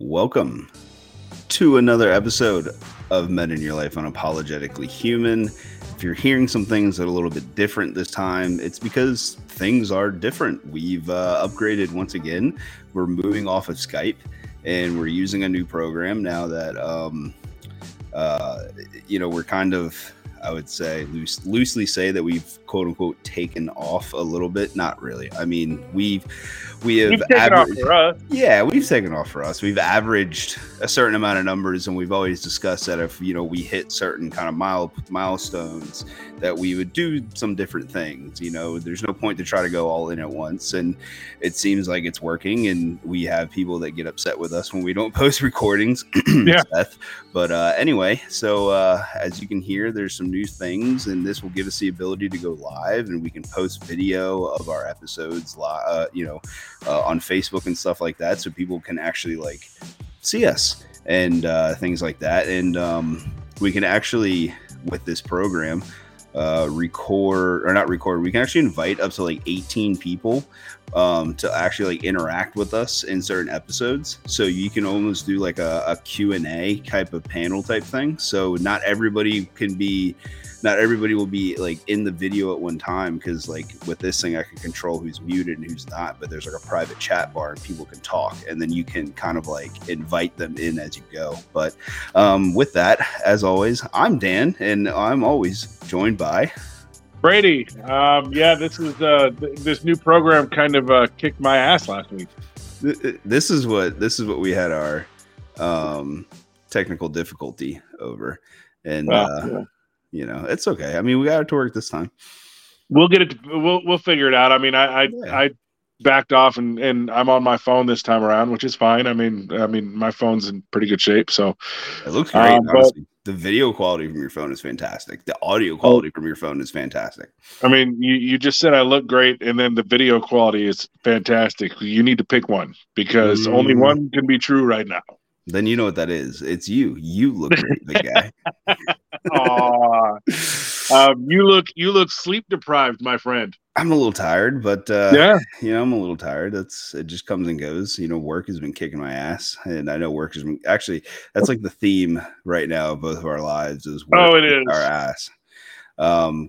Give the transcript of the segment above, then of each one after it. Welcome to another episode of Men In Your Life Unapologetically Human. If you're hearing some things that are a little bit different this time, it's because things are different. We've upgraded once again. We're moving off of Skype and we're using a new program now that, we're kind of, I would say, loosely say that we've quote unquote taken off a little bit. Not really. I mean, we've taken off for us. Yeah, we've taken off for us. We've averaged a certain amount of numbers, and we've always discussed that if we hit certain kind of milestones, that we would do some different things. There's no point to try to go all in at once, and it seems like it's working. And we have people that get upset with us when we don't post recordings. Yeah. Seth. But anyway, so as you can hear, there's some new things, and this will give us the ability to go live, and we can post video of our episodes on Facebook and stuff like that, so people can actually like see us and things like that. And we can actually, with this program, we can actually invite up to like 18 people to actually like interact with us in certain episodes, so you can almost do like a Q&A type of panel type thing. So not everybody will be like in the video at one time, because like with this thing I can control who's muted and who's not, but there's like a private chat bar and people can talk, and then you can kind of like invite them in as you go. But with that, as always, I'm Dan, and I'm always joined by Brady. This is this new program kind of kicked my ass last week. This is what we had our technical difficulty over, and yeah. It's okay. I mean, we got it to work this time. We'll get it. We'll figure it out. I mean, I backed off, and I'm on my phone this time around, which is fine. I mean, my phone's in pretty good shape, so it looks great. Honestly, the video quality from your phone is fantastic. The audio quality from your phone is fantastic. I mean, you just said I look great, and then the video quality is fantastic. You need to pick one, because only one can be true right now. Then you know what that is. It's you. You look great, big guy. You look sleep deprived, my friend. I'm a little tired, but I'm a little tired. It just comes and goes. Work has been kicking my ass, and I know work has been actually. That's like the theme right now of both of our lives is work. Oh, it is our ass.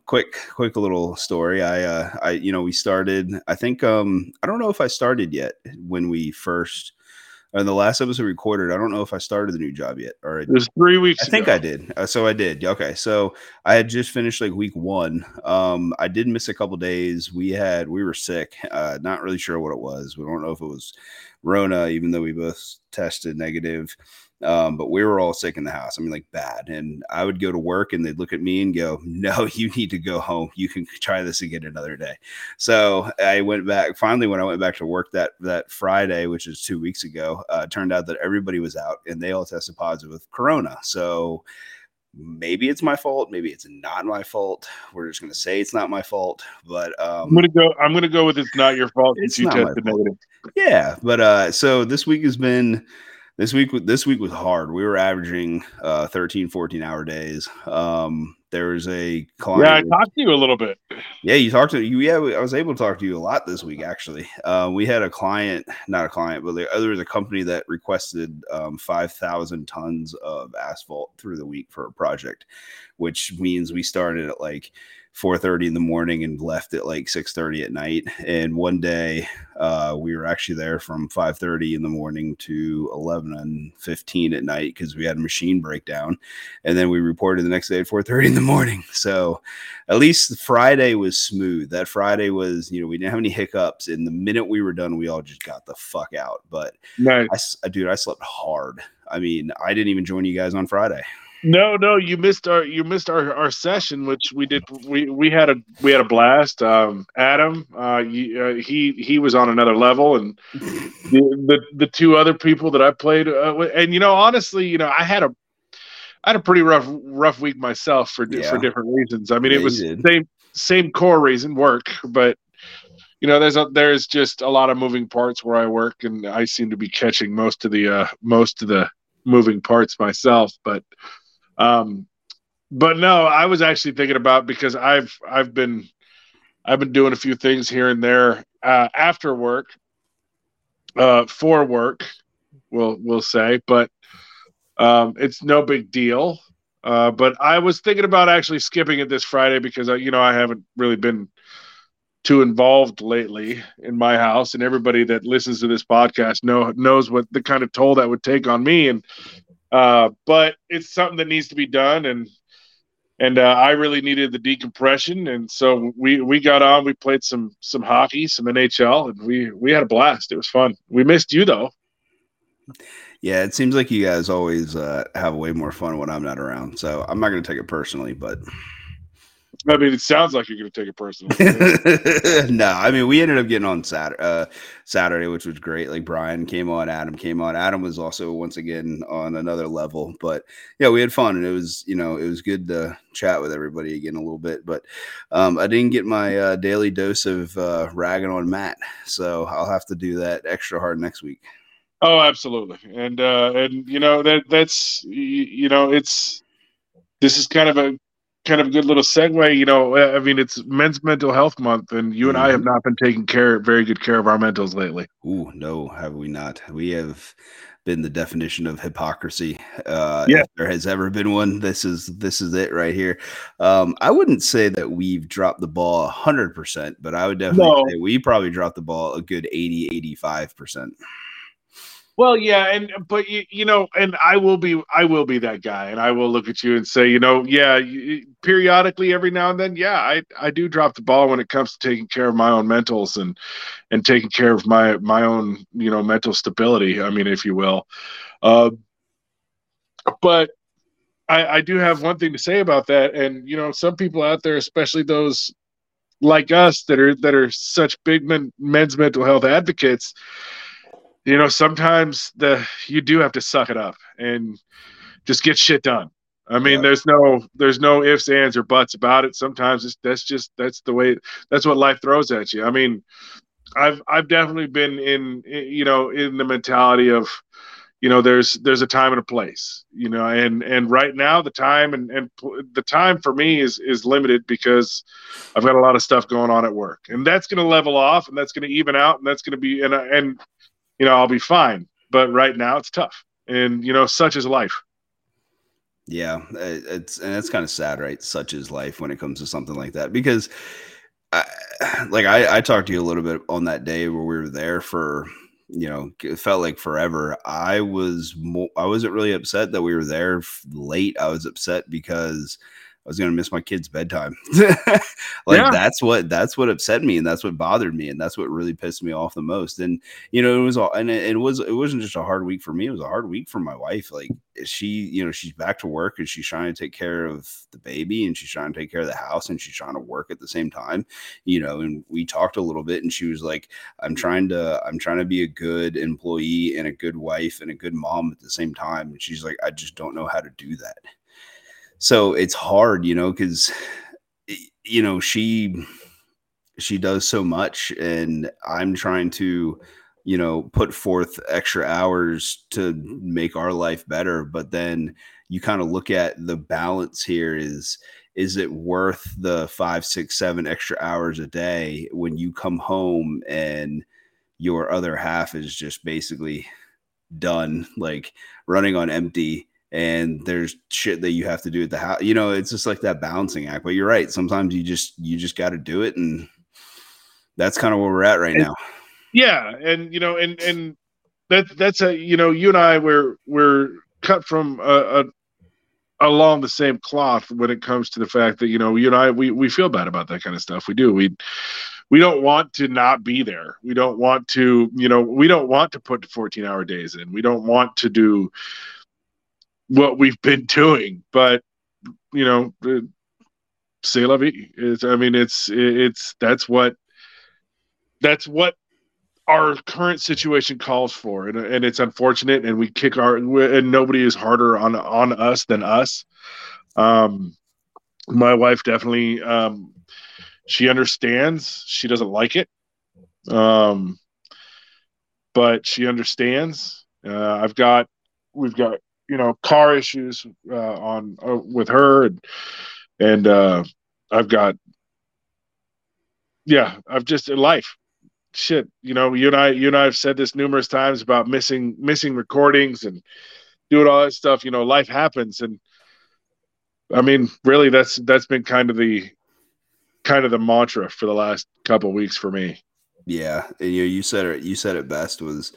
Quick little story. We started. I think I don't know if I started yet when we first. In the last episode recorded, I don't know if I started the new job yet. All right. It was 3 weeks ago. I think I did. So I did. Okay. So I had just finished like week one. I did miss a couple days. We were sick. Not really sure what it was. We don't know if it was Rona, even though we both tested negative. But we were all sick in the house. I mean, like bad. And I would go to work and they'd look at me and go, no, you need to go home. You can try this again another day. So I went back. Finally, when I went back to work that Friday, which is 2 weeks ago, turned out that everybody was out and they all tested positive with Corona. So maybe it's my fault. Maybe it's not my fault. We're just going to say it's not my fault. But I'm going to go with it's not your fault. It's you tested negative. Yeah. But so this week has been. This week was hard. We were averaging 13, 14-hour days. There was a client. Yeah, I talked to you a little bit. Yeah, you talked to you. Yeah, I was able to talk to you a lot this week, actually. We had a client, not a client, but there was a company that requested 5,000 tons of asphalt through the week for a project, which means we started at like 4:30 in the morning and left at like 6:30 at night. And one day we were actually there from 5:30 in the morning to 11:15 at night, because we had a machine breakdown, and then we reported the next day at 4:30 in the morning. So at least Friday was smooth. That Friday was, we didn't have any hiccups, and the minute we were done, we all just got the fuck out. But nice. I slept hard. I mean, I didn't even join you guys on Friday. No, you missed our session, which we did. We had a blast. Adam, he was on another level, and the two other people that I played with, and honestly, I had a pretty rough week myself for different reasons. I mean, it was the same core reason, work, but there's just a lot of moving parts where I work, and I seem to be catching most of the moving parts myself, but. But no, I was actually thinking about, because I've been doing a few things here and there, after work, for work, we'll say, but it's no big deal. But I was thinking about actually skipping it this Friday because I haven't really been too involved lately in my house, and everybody that listens to this podcast knows what the kind of toll that would take on me. And but it's something that needs to be done, and I really needed the decompression, and so we got on. We played some hockey, some NHL, and we had a blast. It was fun. We missed you though. Yeah, it seems like you guys always have way more fun when I'm not around. So I'm not going to take it personally, but I mean, it sounds like you're going to take it personally. No, I mean, we ended up getting on Saturday, which was great. Like Brian came on, Adam came on. Adam was also once again on another level, but yeah, we had fun, and it was, it was good to chat with everybody again a little bit. But I didn't get my daily dose of ragging on Matt, so I'll have to do that extra hard next week. Oh, absolutely. And this is kind of a good little segue. I mean, it's Men's Mental Health Month, and you and I have not been taking very good care of our mentals lately. Ooh, no, have we not? We have been the definition of hypocrisy. If there has ever been one, this is it right here. I wouldn't say that we've dropped the ball 100%, but I would definitely say we probably dropped the ball a good 80, 85%. Well, yeah, but and I will be that guy, and I will look at you and say, periodically, every now and then, I do drop the ball when it comes to taking care of my own mentals and taking care of my own, mental stability, I mean, if you will. But I do have one thing to say about that, and some people out there, especially those like us that are such big men's mental health advocates. Sometimes you do have to suck it up and just get shit done. I mean, there's no ifs, ands, or buts about it. Sometimes that's the way, that's what life throws at you. I mean, I've definitely been in the mentality of, there's a time and a place, and right now the time and the time for me is limited because I've got a lot of stuff going on at work, and that's going to level off, and that's going to even out, and that's going to be, and I'll be fine, but right now it's tough, and such is life. Yeah, it's kind of sad, right? Such is life when it comes to something like that, because I talked to you a little bit on that day where we were there for, it felt like forever. I wasn't really upset that we were there late. I was upset because I was going to miss my kids' bedtime. That's what upset me, and that's what bothered me, and that's what really pissed me off the most. And it wasn't just a hard week for me. It was a hard week for my wife. Like she, she's back to work, and she's trying to take care of the baby, and she's trying to take care of the house, and she's trying to work at the same time, and we talked a little bit, and she was like, I'm trying to be a good employee and a good wife and a good mom at the same time. And she's like, I just don't know how to do that. So it's hard, because, she does so much, and I'm trying to, put forth extra hours to make our life better. But then you kind of look at the balance here is it worth the 5, 6, 7 extra hours a day when you come home and your other half is just basically done, like running on empty, and there's shit that you have to do at the house. It's just like that balancing act, but you're right. Sometimes you just got to do it. And that's kind of where we're at right now. Yeah. And, and that's you and I, we're cut from along the same cloth when it comes to the fact that, you and I, we feel bad about that kind of stuff. We do. We don't want to not be there. We don't want to, we don't want to put 14-hour days in. We don't want to do what we've been doing, but c'est la vie. That's what our current situation calls for, and it's unfortunate, and we kick and nobody is harder on us than us. My wife definitely, she understands. She doesn't like it, but she understands. We've got car issues with her, and I've got life. shit, you know, you and I have said this numerous times about missing recordings and doing all that stuff. You know, life happens, and I mean, really, that's been kind of the mantra for the last couple of weeks for me. Yeah, and you said it best was.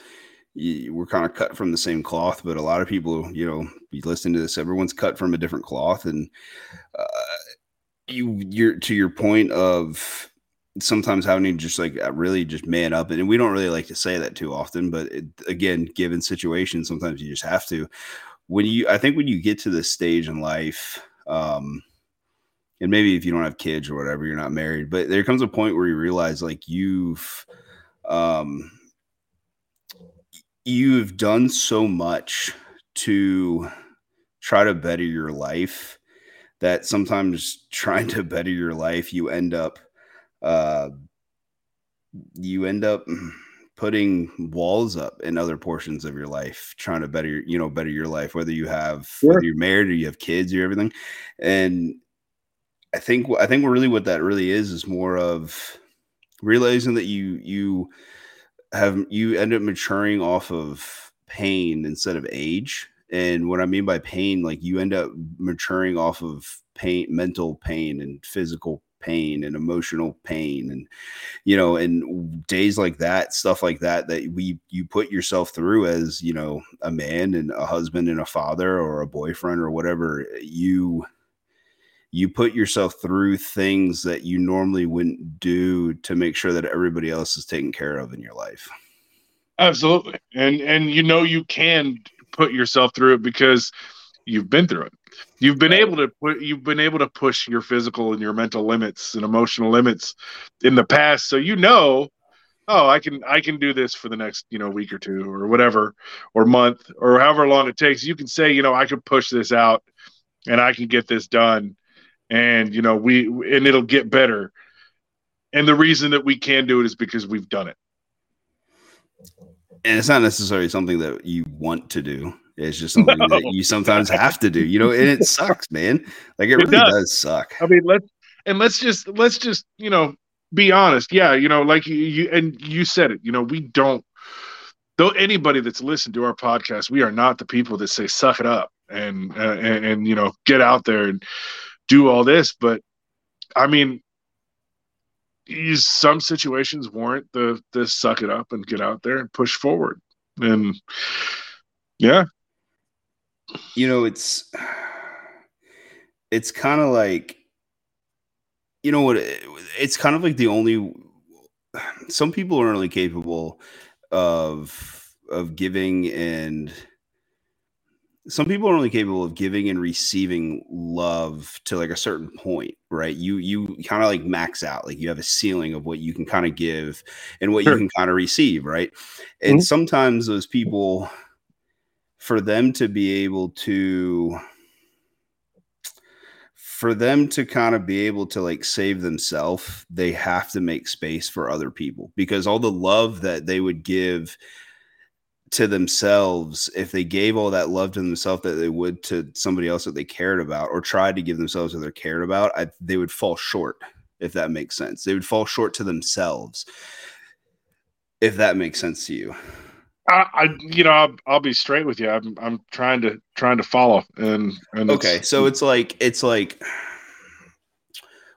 We're kind of cut from the same cloth, but a lot of people, you know, you listen to this, everyone's cut from a different cloth. And you're to your point of sometimes having to just like really just man up. And we don't really like to say that too often, but it, again, given situations, sometimes you just have to. I think when you get to this stage in life, and maybe if you don't have kids or whatever, you're not married, but there comes a point where you realize like you've done so much to try to better your life that sometimes trying to better your life, you end up putting walls up in other portions of your life, trying to better your life, whether you're married or you have kids or everything. And I think really what that really is more of realizing that you end up maturing off of pain instead of age. And what I mean by pain, like you end up maturing off of pain, mental pain and physical pain and emotional pain. And, you know, and days like that, stuff like that, you put yourself through as, you know, a man and a husband and a father or a boyfriend or whatever, you put yourself through things that you normally wouldn't do to make sure that everybody else is taken care of in your life. Absolutely. And you know, you can put yourself through it because you've been through it. You've been able to push your physical and your mental limits and emotional limits in the past. So, you know, oh, I can do this for the next, you know, week or two or whatever, or month or however long it takes. You can say, you know, I could push this out and I can get this done. And, you know, and it'll get better. And the reason that we can do it is because we've done it. And it's not necessarily something that you want to do. It's just something that you sometimes have to do, you know, and it sucks, man. Like it really does suck. I mean, let's just, you know, be honest. Yeah. You know, like you and you said it, you know, we don't, though anybody that's listened to our podcast, we are not the people that say, suck it up and you know, get out there and do all this, but I mean, some situations warrant the suck it up and get out there and push forward. And yeah, you know, it's kind of like, you know what, it's kind of like some people are only capable of giving and. Some people are only capable of giving and receiving love to like a certain point, right? You kind of like max out, like you have a ceiling of what you can kind of give and what you can kind of receive, right? And sometimes those people, for them to kind of be able to like save themselves, they have to make space for other people, because all the love that they would give to themselves, if they gave all that love to themselves that they would to somebody else that they cared about, or tried to give themselves that they're cared about, they would fall short, if that makes sense. They would fall short to themselves, if that makes sense to you. I'll be straight with you. I'm trying to follow. And okay. So it's like,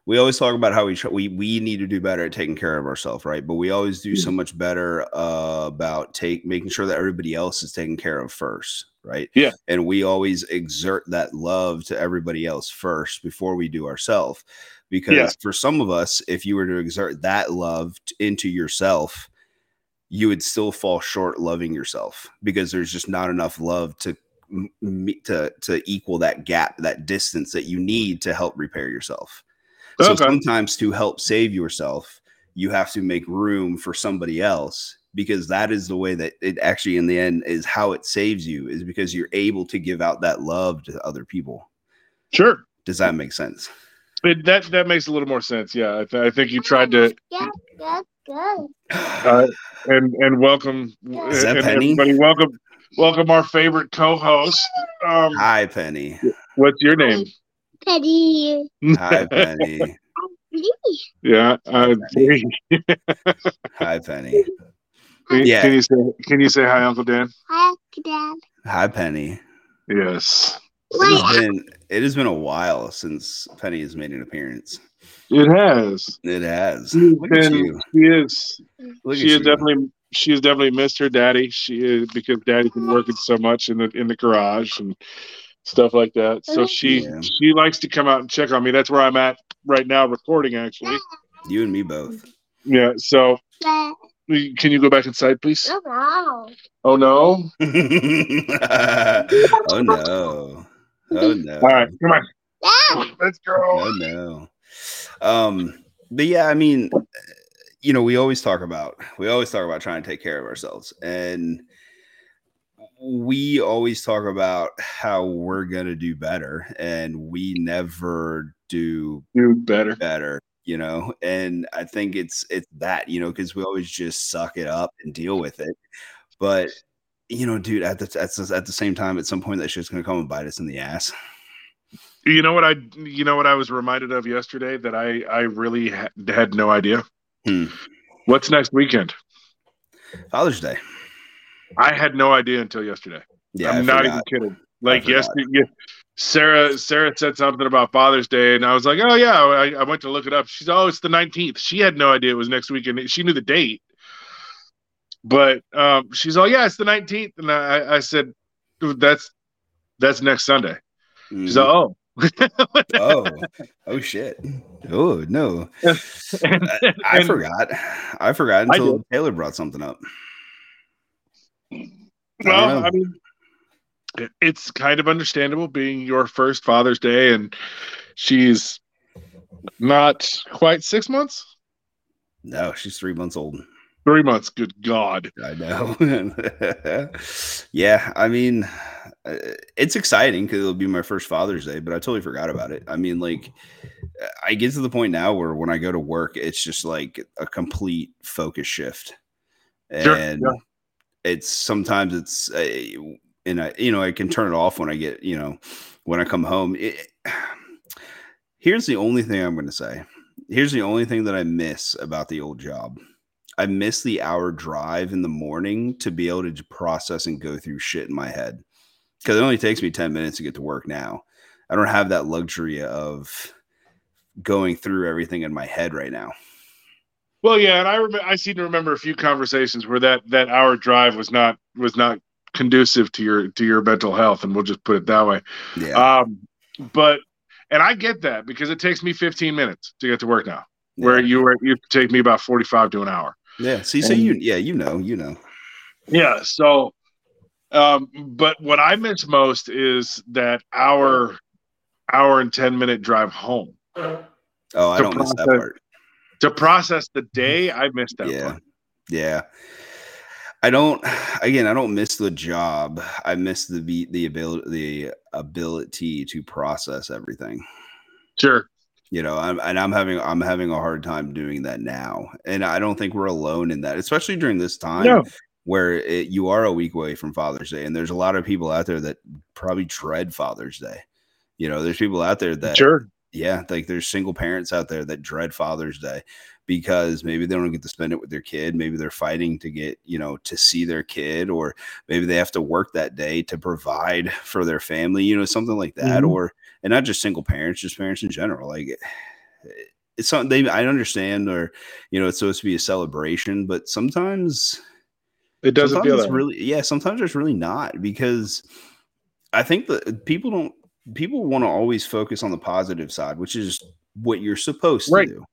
we always talk about how we need to do better at taking care of ourselves, right? But we always do so much better about making sure that everybody else is taken care of first, right? Yeah. And we always exert that love to everybody else first before we do ourselves. Because for some of us, if you were to exert that love into yourself, you would still fall short loving yourself, because there's just not enough love to equal that gap, that distance that you need to help repair yourself. So sometimes to help save yourself, you have to make room for somebody else, because that is the way that it actually in the end is how it saves you, is because you're able to give out that love to other people. Sure. Does that make sense? That makes a little more sense. Yeah. I think you tried to. And welcome. Is that Penny? Everybody, welcome our favorite co-host. Hi, Penny. What's your name? Penny. Hi, Penny. Penny. Yeah. Hi, Penny. Yeah. Can you say hi, Uncle Dan? Hi, Uncle Dan. Hi, Penny. Yes. It has been a while since Penny has made an appearance. It has. She has definitely missed her daddy. She is, because daddy's been working so much in the garage and stuff like that. So she likes to come out and check on me. That's where I'm at right now, recording actually. You and me both. Yeah. So can you go back inside, please? Oh no. Oh no. All right, come on. Let's go. Oh no. But yeah, I mean, you know, we always talk about trying to take care of ourselves, and we always talk about how we're gonna do better, and we never do better, you know. And I think it's that, you know, because we always just suck it up and deal with it. But you know, dude, at the same time, at some point, that shit's gonna come and bite us in the ass. You know what I was reminded of yesterday that I really had no idea. What's next weekend? Father's Day. I had no idea until yesterday. Yeah, I'm not even kidding. Like yesterday, Sarah said something about Father's Day, and I was like, "Oh yeah." I went to look it up. She's, "Oh, it's the 19th." She had no idea it was next weekend. She knew the date, but she's, "Oh yeah, it's the 19th," and I said, "Dude, that's next Sunday." She's like, "Oh." oh shit! Oh no! I forgot. I forgot until Taylor brought something up. Well, I mean, it's kind of understandable, being your first Father's Day, and she's not quite 6 months. No, she's 3 months old. 3 months. Good God! I know. Yeah, I mean, it's exciting because it'll be my first Father's Day, but I totally forgot about it. I mean, like, I get to the point now where when I go to work, it's just like a complete focus shift. And sure, yeah. It's sometimes it's, and I, you know, I can turn it off when I get, you know, when I come home. Here's the only thing I'm going to say. Here's the only thing that I miss about the old job. I miss the hour drive in the morning to be able to process and go through shit in my head. Because it only takes me 10 minutes to get to work now. I don't have that luxury of going through everything in my head right now. Well, yeah, and I seem to remember a few conversations where that hour drive was not conducive to your mental health, and we'll just put it that way. Yeah. But I get that, because it takes me 15 minutes to get to work now, where you take me about 45 to an hour. Yeah. See, so you know. Yeah. So. But what I miss most is that hour and 10 minute drive home. Oh, I don't miss that part. To process the day, I miss that part. Yeah. I don't miss the job. I miss the ability to process everything. Sure. You know, I'm having a hard time doing that now. And I don't think we're alone in that, especially during this time. No. Where you are a week away from Father's Day. And there's a lot of people out there that probably dread Father's Day. You know, there's people out there that, sure, yeah, like there's single parents out there that dread Father's Day because maybe they don't get to spend it with their kid. Maybe they're fighting to get, you know, to see their kid, or maybe they have to work that day to provide for their family, you know, something like that. Mm-hmm. Or, and not just single parents, just parents in general. Like, it's something I understand, or, you know, it's supposed to be a celebration, but sometimes it doesn't feel that really. Yeah, sometimes it's really not, because I think that people want to always focus on the positive side, which is what you're supposed to do.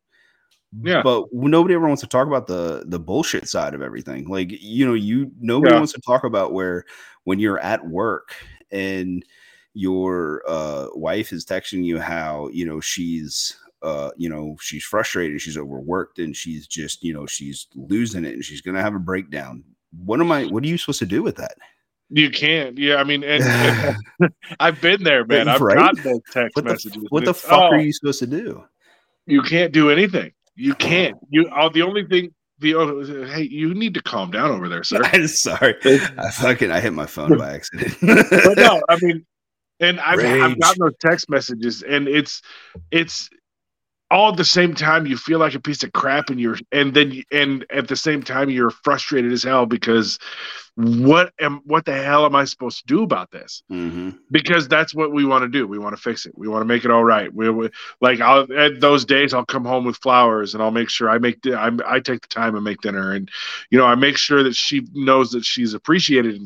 Yeah. But nobody ever wants to talk about the bullshit side of everything. Like, you know, nobody wants to talk about where when you're at work and your wife is texting you how, you know, she's frustrated, she's overworked, and she's just, you know, she's losing it and she's going to have a breakdown. What are you supposed to do with that? You can't. Yeah, I mean, and I've been there, man. I've gotten those text messages. What the fuck are you supposed to do? You can't do anything. You can't. Hey, you need to calm down over there, sir. I'm sorry. I hit my phone by accident. But no, I mean, and I've gotten those text messages, and it's all at the same time, you feel like a piece of crap, and then at the same time, you're frustrated as hell because what the hell am I supposed to do about this? Mm-hmm. Because that's what we want to do. We want to fix it. We want to make it all right. Those days I'll come home with flowers, and I'll make sure I take the time and make dinner, and I make sure that she knows that she's appreciated.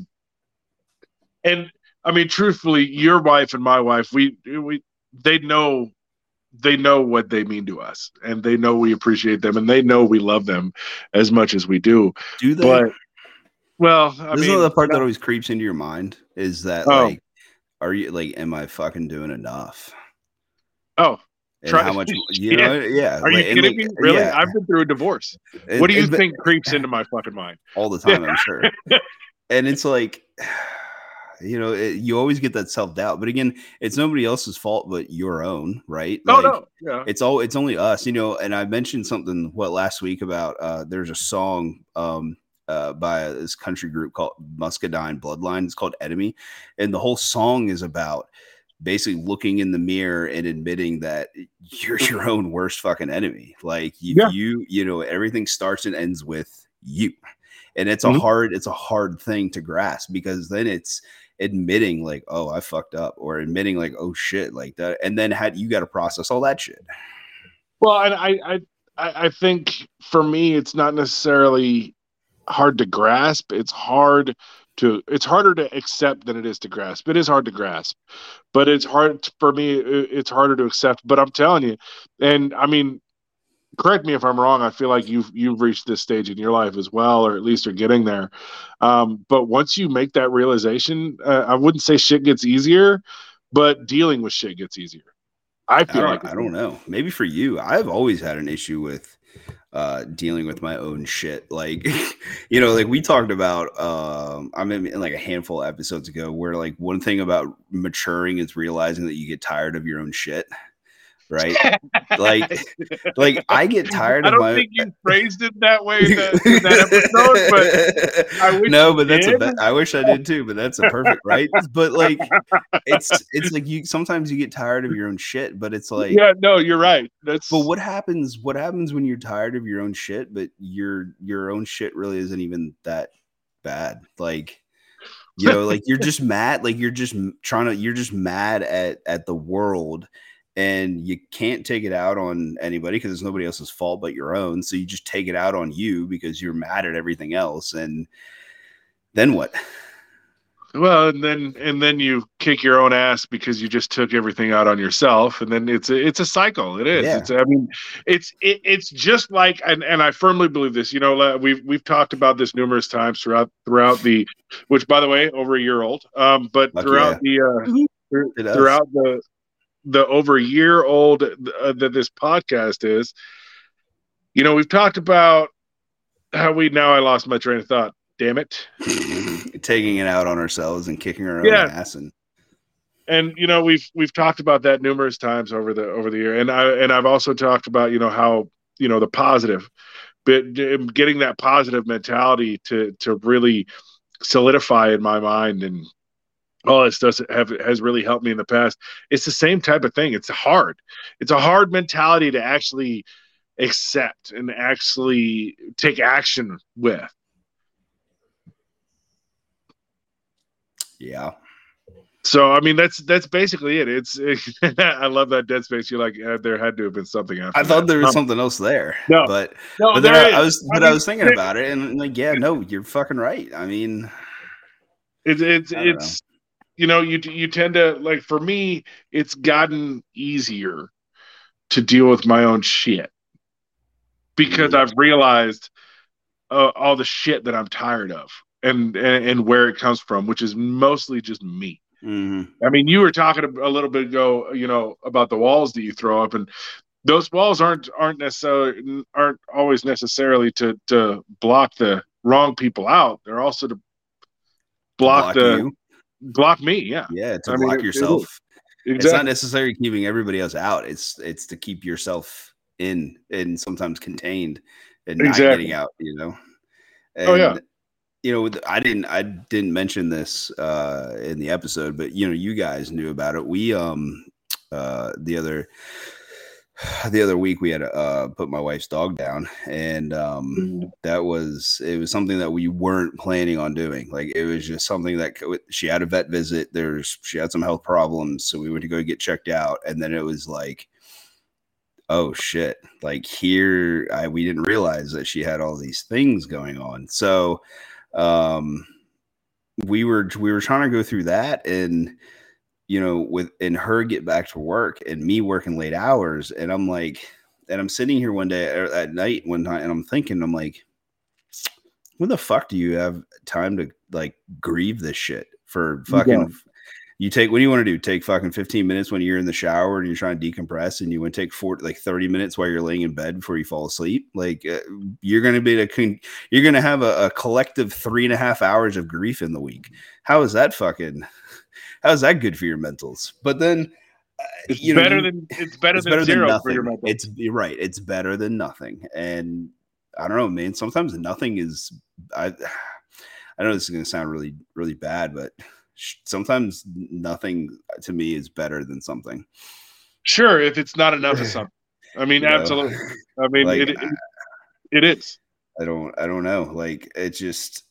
And I mean, truthfully, your wife and my wife, they know what they mean to us, and they know we appreciate them, and they know we love them as much as we do. Do they? But, well, I mean, the part that always creeps into your mind is that, am I fucking doing enough? Oh, and how much? Yeah. Are you kidding me? Really? Yeah. I've been through a divorce. What do you think creeps into my fucking mind all the time? I'm sure. And it's like, you always get that self-doubt, but again, it's nobody else's fault but your own, right? Yeah. It's only us, and I mentioned something last week about there's a song by this country group called Muscadine Bloodline. It's called Enemy, and the whole song is about basically looking in the mirror and admitting that you're your own worst fucking enemy. Everything starts and ends with you, and it's mm-hmm. a hard thing to grasp, because then it's admitting like, oh, I fucked up, or admitting like, oh shit, like that, and then how you got to process all that shit. Well, and I think for me, it's not necessarily hard to grasp. It's harder to accept than it is to grasp. It is hard to grasp, but it's hard for me. It's harder to accept. But I'm telling you, and I mean, correct me if I'm wrong. I feel like you've reached this stage in your life as well, or at least are getting there. But once you make that realization, I wouldn't say shit gets easier, but dealing with shit gets easier. I don't know. Maybe for you, I've always had an issue with dealing with my own shit. Like, like we talked about, in like a handful of episodes ago, where like one thing about maturing is realizing that you get tired of your own shit. Right? like I get tired of my... I don't think you phrased it that way in that episode, but I wish I wish I did too, but that's a perfect, right? But like, it's like sometimes you get tired of your own shit, but it's like... Yeah, no, you're right. But what happens when you're tired of your own shit, but your own shit really isn't even that bad? Like... you're just mad. Like, you're just mad at the world, and you can't take it out on anybody because it's nobody else's fault but your own. So you just take it out on you because you're mad at everything else. And then what? Well, and then you kick your own ass because you just took everything out on yourself. And then it's a cycle. It is. Yeah. It's just like, and I firmly believe this. We've talked about this numerous times throughout the, which by the way, over a year old. But Lucky throughout the over a year old that this podcast is, we've talked about how I lost my train of thought. Damn it. Taking it out on ourselves and kicking our own ass. And we've talked about that numerous times over the year. And I've also talked about, how, the positive, but getting that positive mentality to really solidify in my mind, and all this stuff has really helped me in the past. It's the same type of thing. It's hard. It's a hard mentality to actually accept and actually take action with. Yeah. So, I mean, that's basically it. I love that dead space. You're like, there had to have been something after. I thought there was something else there. I was thinking about it, and like, you're fucking right. I mean, it's. You tend to, like, for me, it's gotten easier to deal with my own shit because I've realized all the shit that I'm tired of and where it comes from, which is mostly just me. Mm-hmm. I mean, you were talking a little bit ago, about the walls that you throw up, and those walls aren't always necessarily to block the wrong people out. They're also to block me, block yourself. Exactly. It's not necessarily keeping everybody else out. It's to keep yourself in and sometimes contained and not getting out. And, I didn't mention this in the episode, but you guys knew about it. We the other the other week we had put my wife's dog down, and it was something that we weren't planning on doing. Like, it was just something that she had a vet visit. She had some health problems, so we went to go get checked out, and then it was like, oh shit! Like, we didn't realize that she had all these things going on. So, we were trying to go through that, and, you know, and her get back to work and me working late hours. And I'm like, and I'm sitting here one day at night one night, and I'm thinking, I'm like, when the fuck do you have time to like grieve this shit for fucking, you take, what do you want to do? Take fucking 15 minutes when you're in the shower and you're trying to decompress, and you want to take 30 minutes while you're laying in bed before you fall asleep. Like, you're going to be you're going to have a collective 3.5 hours of grief in the week. How's that good for your mentals? But then it's better than zero nothing for your mentals. You're right. It's better than nothing. And I don't know, man, sometimes nothing is, I know this is going to sound really, really bad, but sometimes nothing to me is better than something. Sure. If it's not enough of something, I mean, absolutely. I mean, like, it is. I don't know. Like, it's just,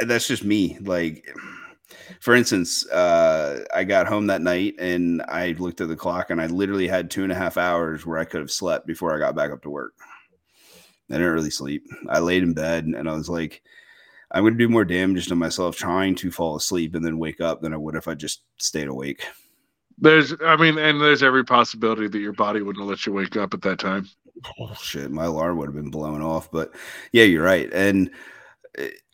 that's just me. Like, for instance, I got home that night and I looked at the clock, and I literally had 2.5 hours where I could have slept before I got back up to work. I didn't really sleep. I laid in bed and I was like, I'm going to do more damage to myself trying to fall asleep and then wake up than I would if I just stayed awake. There's every possibility that your body wouldn't let you wake up at that time. Oh, shit. My alarm would have been blown off. But yeah, you're right. And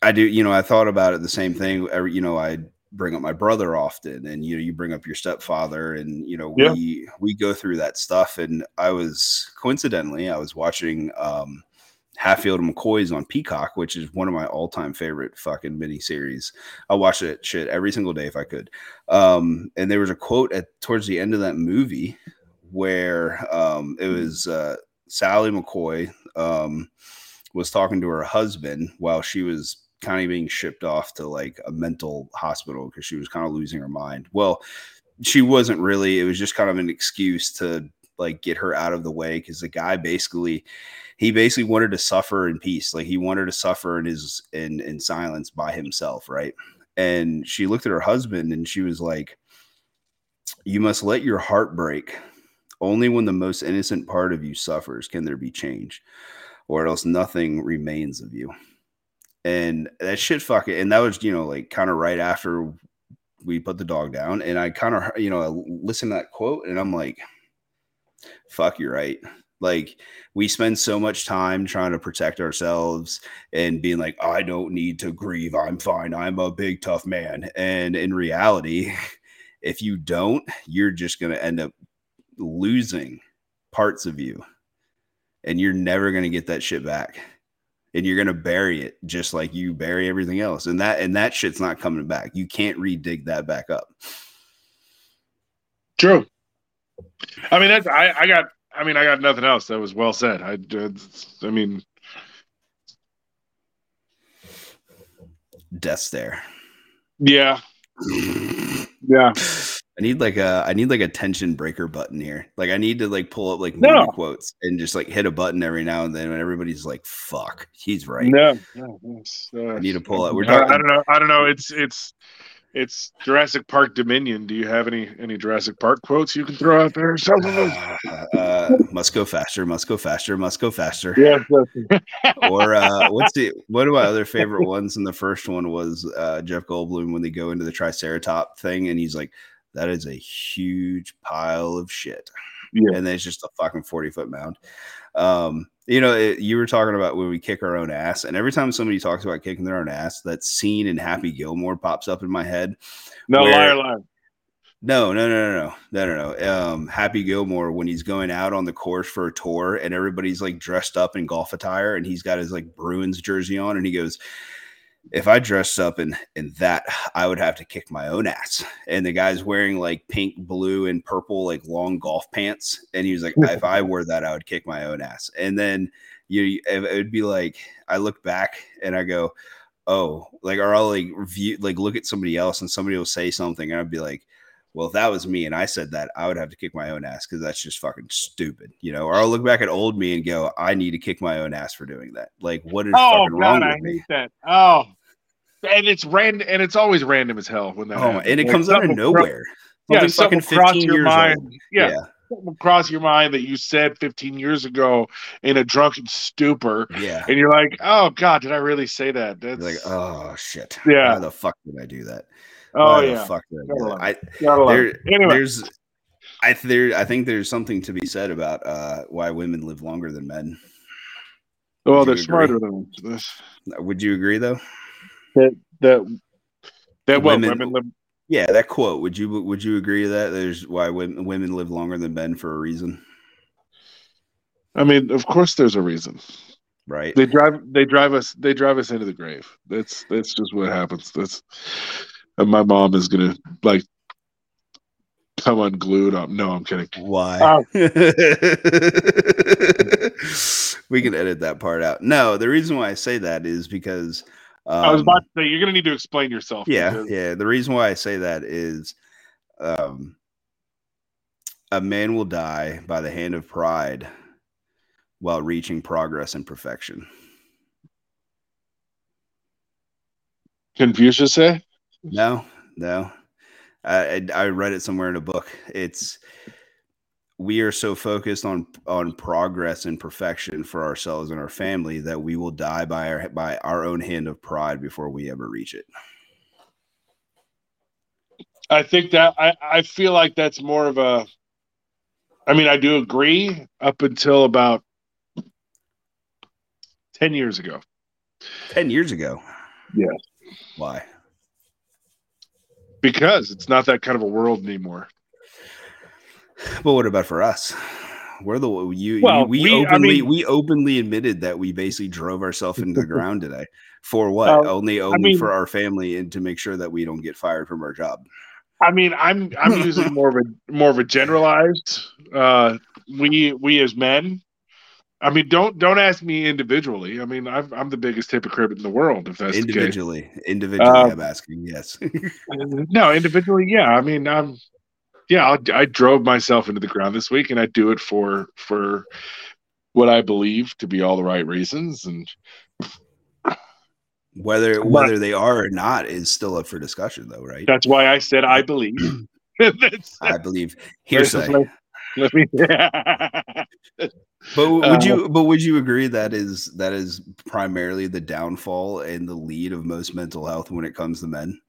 I do, you know, I thought about it the same thing. You know, I bring up my brother often, and, you know, you bring up your stepfather, and, you know, we go through that stuff. And I was watching Hatfield and McCoy's on Peacock, which is one of my all time favorite fucking miniseries. I watch that shit every single day if I could. And there was a quote towards the end of that movie where it was Sally McCoy was talking to her husband while she was kind of being shipped off to like a mental hospital because she was kind of losing her mind. Well, she wasn't really, it was just kind of an excuse to like get her out of the way, because the guy basically wanted to suffer in peace. Like, he wanted to suffer in silence by himself, right? And she looked at her husband and she was like, "You must let your heart break. Only when the most innocent part of you suffers can there be change, or else nothing remains of you." And that shit and that was, you know, like kind of right after we put the dog down. And I kind of, you know, I listened to that quote and I'm like, fuck, you're right. Like, we spend so much time trying to protect ourselves and being like, I don't need to grieve. I'm fine. I'm a big, tough man. And in reality, if you don't, you're just going to end up losing parts of you, and you're never going to get that shit back. And you're going to bury it just like you bury everything else. And that shit's not coming back. You can't re-dig that back up. True. I mean, I got nothing else. That was well said. Death's there. Yeah. Yeah. I need like a tension breaker button here. Like, I need to like pull up like movie quotes and just like hit a button every now and then when everybody's like, fuck, he's right. No, I need to pull up. I don't know. It's Jurassic Park Dominion. Do you have any Jurassic Park quotes you can throw out there? Must go faster. Must go faster. Must go faster. Yeah. Or one of my other favorite ones in the first one was Jeff Goldblum when they go into the Triceratop thing, and he's like, "That is a huge pile of shit." Yeah. And it's just a fucking 40-foot mound. You know, you were talking about when we kick our own ass, and every time somebody talks about kicking their own ass, that scene in Happy Gilmore pops up in my head. Liar. No. Happy Gilmore, when he's going out on the course for a tour and everybody's like dressed up in golf attire and he's got his like Bruins jersey on, and he goes, "If I dressed up in that, I would have to kick my own ass." And the guy's wearing like pink, blue, and purple, like long golf pants. And he was like, "If I wore that, I would kick my own ass." And then it would be like, I look back and I go, oh, like, or I'll like review, like look at somebody else and somebody will say something. And I'd be like, Well, if that was me and I said that, I would have to kick my own ass because that's just fucking stupid, you know. Or I'll look back at old me and go, I need to kick my own ass for doing that. Like, what is fucking wrong with me? That. Oh, and it's random, and it's always random as hell when that. Oh, and it comes out of nowhere. Yeah, fucking 15 years old. Yeah. Something cross your mind that you said 15 years ago in a drunken stupor. Yeah. And you're like, oh God, did I really say that? That's like, oh shit. Yeah. How the fuck did I do that? Oh yeah. Fuck did I do that? I think there's something to be said about why women live longer than men. Well, they're smarter than us. Would you agree though? That women live. Yeah, that quote. Would you agree to that? There's why women live longer than men for a reason. I mean, of course, there's a reason, right? They drive us into the grave. That's just what happens. And my mom is gonna like come unglued. No, I'm kidding. Why? We can edit that part out. No, the reason why I say that is because. I was about to say, you're going to need to explain yourself. Yeah. The reason why I say that is a man will die by the hand of pride while reaching progress and perfection. Confucius say? No. I read it somewhere in a book. It's we are so focused on progress and perfection for ourselves and our family that we will die by our own hand of pride before we ever reach it. I think that I feel like that's more of a, I mean, I do agree up until about 10 years ago. 10 years ago? Yeah. Why? Because it's not that kind of a world anymore. But what about for us? We openly admitted that we basically drove ourselves into the ground today. For what? Only for our family and to make sure that we don't get fired from our job. I mean, I'm using more of a generalized. We as men. I mean, don't ask me individually. I mean, I'm the biggest hypocrite in the world. If that's individually, I'm asking. Yes. No, individually, yeah. I mean, I'm. Yeah, I drove myself into the ground this week, and I do it for what I believe to be all the right reasons, and whether they are or not is still up for discussion, though, right? That's why I said I believe. I believe hearsay. But would you agree that is primarily the downfall and the lead of most mental health when it comes to men?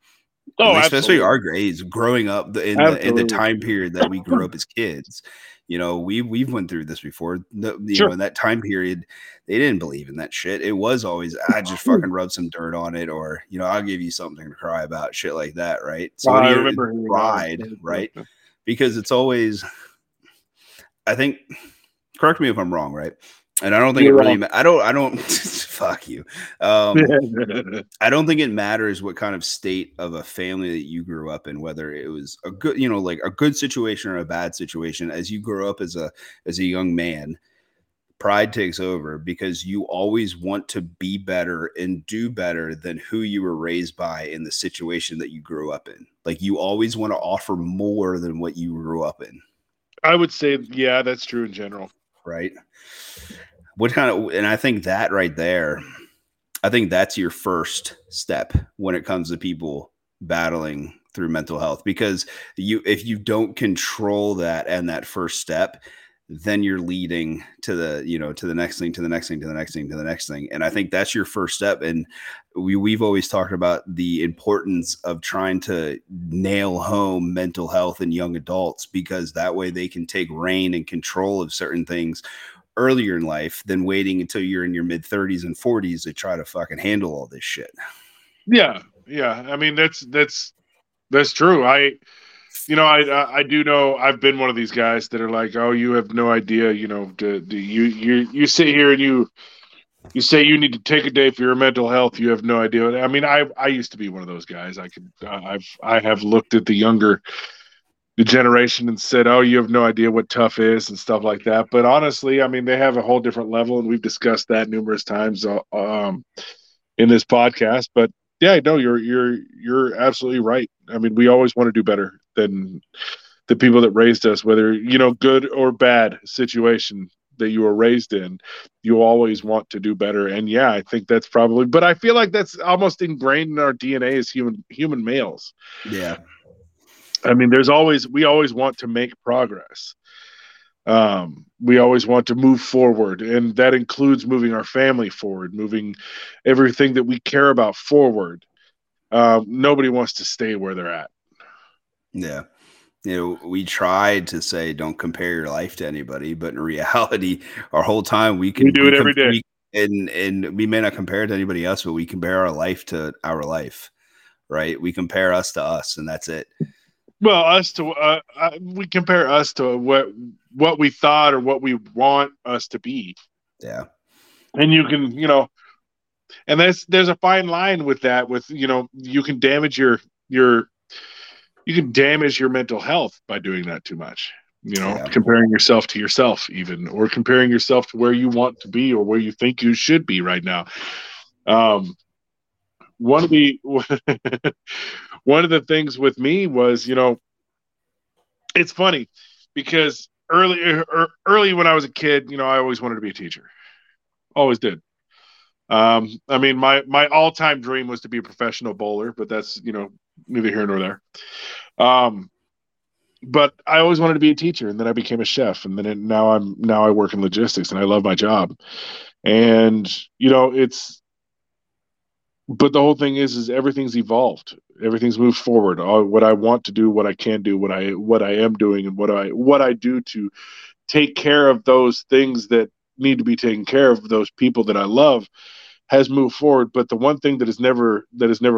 Oh, especially our grades growing up in the time period that we grew up as kids. You know, we've went through this before. You know, in that time period, they didn't believe in that shit. It was always, I just fucking rub some dirt on it, or, you know, I'll give you something to cry about, shit like that, right? So I remember pride, right? Because it's always, I think, correct me if I'm wrong, right? And I don't think I don't fuck you. I don't think it matters what kind of state of a family that you grew up in, whether it was a good, you know, like a good situation or a bad situation. As you grow up as a young man, pride takes over because you always want to be better and do better than who you were raised by in the situation that you grew up in. Like you always want to offer more than what you grew up in. I would say, yeah, that's true in general. Right. And I think that right there, I think that's your first step when it comes to people battling through mental health, because if you don't control that and that first step, then you're leading to the next thing, to the next thing, to the next thing, to the next thing. And I think that's your first step. And we've always talked about the importance of trying to nail home mental health in young adults, because that way they can take reign and control of certain things earlier in life than waiting until you're in your mid 30s and 40s to try to fucking handle all this shit. Yeah. Yeah. I mean, that's true. I do know I've been one of these guys that are like, oh, you have no idea, you know, you sit here and you say you need to take a day for your mental health. You have no idea. I mean, I used to be one of those guys. I have looked at the younger generation and said, oh, you have no idea what tough is and stuff like that. But honestly, I mean, they have a whole different level, and we've discussed that numerous times in this podcast, but yeah, no, you're absolutely right. I mean, we always want to do better. than the people that raised us, whether, you know, good or bad situation that you were raised in, you always want to do better. And yeah, I think that's probably, but I feel like that's almost ingrained in our DNA as human males. Yeah. I mean, we always want to make progress. We always want to move forward, and that includes moving our family forward, moving everything that we care about forward. Nobody wants to stay where they're at. Yeah. You know, we tried to say, don't compare your life to anybody, but in reality, our whole time we do it every day. And we may not compare it to anybody else, but we compare our life to our life, right? We compare us to us, and that's it. Well, we compare us to what we thought or what we want us to be. Yeah. And you can, you know, and there's a fine line with that, with, you know, you can damage your mental health by doing that too much, you know, comparing yourself to yourself even, or comparing yourself to where you want to be or where you think you should be right now. One of the things with me was, you know, it's funny because early when I was a kid, you know, I always wanted to be a teacher. Always did. I mean, my all-time dream was to be a professional bowler, but that's, you know, neither here nor there. But I always wanted to be a teacher, and then I became a chef, and then now I work in logistics, and I love my job. And, you know, but the whole thing is everything's evolved. Everything's moved forward. What I want to do, what I can do, what I am doing, and what I do to take care of those things that need to be taken care of, those people that I love, has moved forward. But the one thing that has never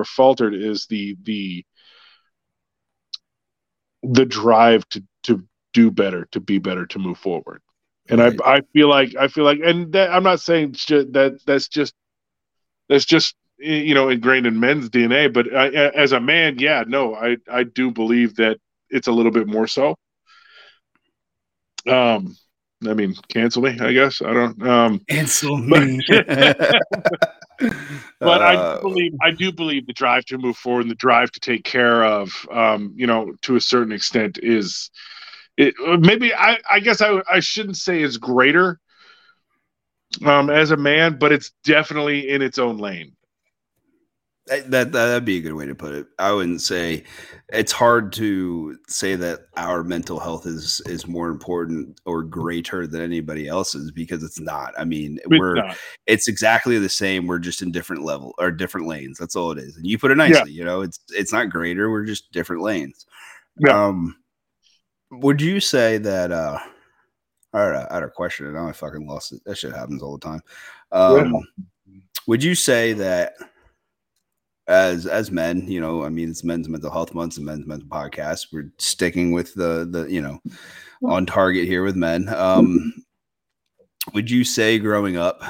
faltered is the drive to do better, to be better, to move forward. And right. I feel like, and that, I'm not saying that's just, you know, ingrained in men's DNA, but as a man, yeah, no, I do believe that it's a little bit more so. I mean, cancel me, I guess. I don't cancel me. But I do believe the drive to move forward and the drive to take care of, you know, to a certain extent is it. Maybe I guess I shouldn't say is greater as a man, but it's definitely in its own lane. That'd be a good way to put it. I wouldn't say it's hard to say that our mental health is more important or greater than anybody else's, because it's not. I mean, it's exactly the same. We're just in different level or different lanes. That's all it is. And you put it nicely, you know, it's not greater. We're just different lanes. Yeah. Would you say that, I had a question and I fucking lost it. That shit happens all the time. Would you say that, as men, you know, I mean, it's Men's Mental Health Month and Men's Mental Podcast. We're sticking with the you know, on target here with men. Would you say growing up,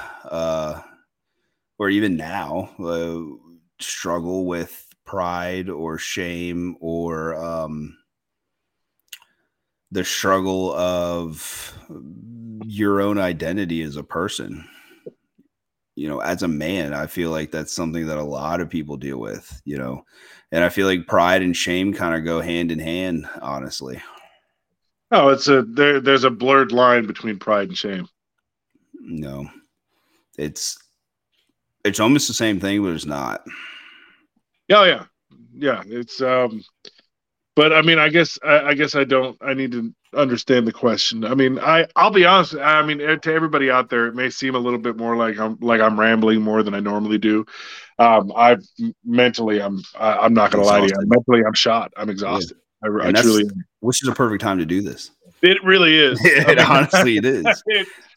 or even now, struggle with pride or shame, or the struggle of your own identity as a person? You know, as a man, I feel like that's something that a lot of people deal with, you know, and I feel like pride and shame kind of go hand in hand, honestly. Oh, it's there's a blurred line between pride and shame. No, it's almost the same thing, but it's not. Oh, yeah. Yeah. It's, but I mean, I guess I need to understand the question. I mean, I'll be honest. I mean, to everybody out there, it may seem a little bit more like I'm rambling more than I normally do. I'm not going to lie to you. Mentally, I'm shot. I'm exhausted. Yeah. I truly am. Which is a perfect time to do this. It really is. Honestly, it is.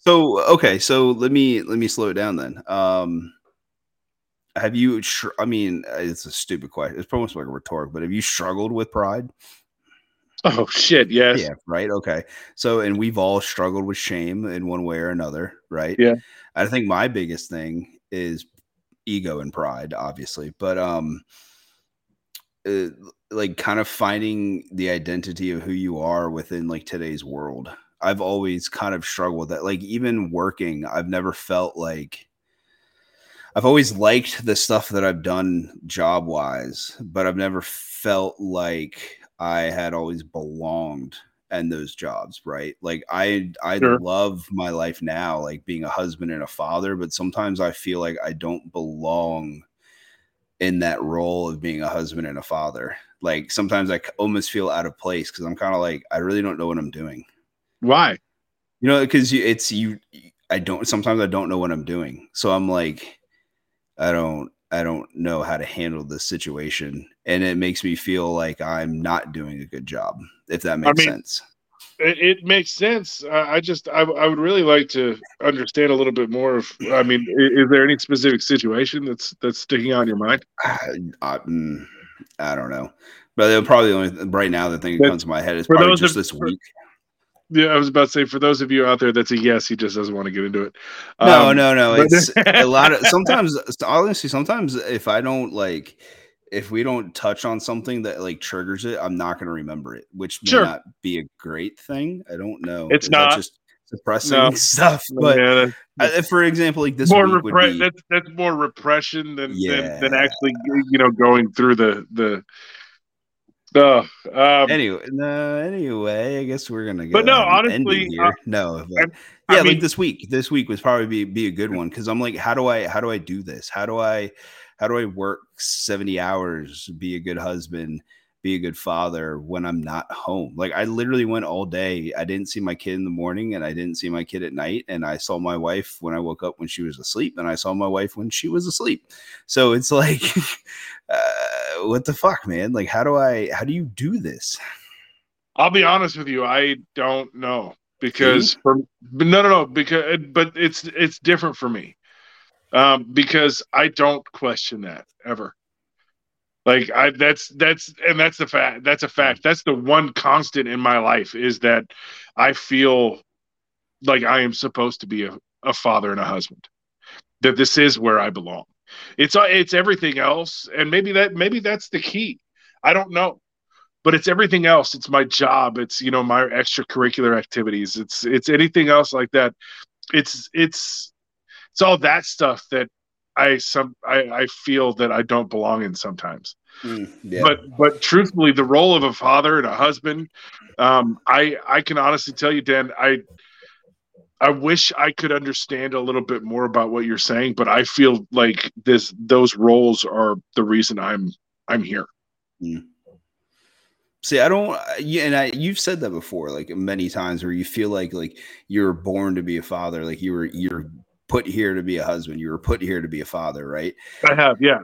So, okay. So let me slow it down then. Have you, I mean, it's a stupid question. It's probably like a rhetoric, but have you struggled with pride? Oh, shit. Yes. Yeah. Right. Okay. So, and we've all struggled with shame in one way or another. Right. Yeah. I think my biggest thing is ego and pride, obviously, but, like kind of finding the identity of who you are within like today's world. I've always kind of struggled with that. Like even working, I've never felt like, I've always liked the stuff that I've done job wise, but I've never felt like I had always belonged in those jobs, right? Like I sure. love my life now, like being a husband and a father, but sometimes I feel like I don't belong in that role of being a husband and a father. Like sometimes I almost feel out of place because I'm kind of like, I really don't know what I'm doing. Why? You know, because sometimes I don't know what I'm doing. So I'm like, I don't know how to handle this situation. And it makes me feel like I'm not doing a good job, if that makes sense. It makes sense. I would really like to understand a little bit more of, I mean, is there any specific situation that's sticking out in your mind? I don't know. But it'll probably only right now the thing that comes to my head is probably just this week. Yeah, I was about to say, for those of you out there, that's a yes. He just doesn't want to get into it. No. It's a lot of sometimes. Honestly, sometimes if I don't like, if we don't touch on something that like triggers it, I'm not going to remember it, which may not be a great thing. I don't know. It's not just suppressing stuff. But yeah, for example, like this more week would be, that's more repression than actually, you know, going through the. So anyway, I guess we're gonna go. But no, honestly, I mean, this week was probably be a good one because I'm like, how do I do this? How do I work 70 hours, be a good husband, be a good father when I'm not home? Like I literally went all day. I didn't see my kid in the morning and I didn't see my kid at night. And I saw my wife when I woke up when she was asleep and I saw my wife when she was asleep. So it's like, what the fuck, man? Like, how do you do this? I'll be honest with you. I don't know because but it's different for me because I don't question that ever. Like that's a fact. That's the one constant in my life is that I feel like I am supposed to be a father and a husband, that this is where I belong. It's everything else. And maybe that's the key. I don't know, but it's everything else. It's my job. It's, you know, my extracurricular activities. It's anything else like that. It's all that stuff that I feel that I don't belong in sometimes, but truthfully, the role of a father and a husband, I can honestly tell you, Dan, I wish I could understand a little bit more about what you're saying, but I feel like those roles are the reason I'm here. Mm. See, you've said that before, like many times where you feel like you're born to be a father, like you're put here to be a husband. You were put here to be a father, right? I have, yeah.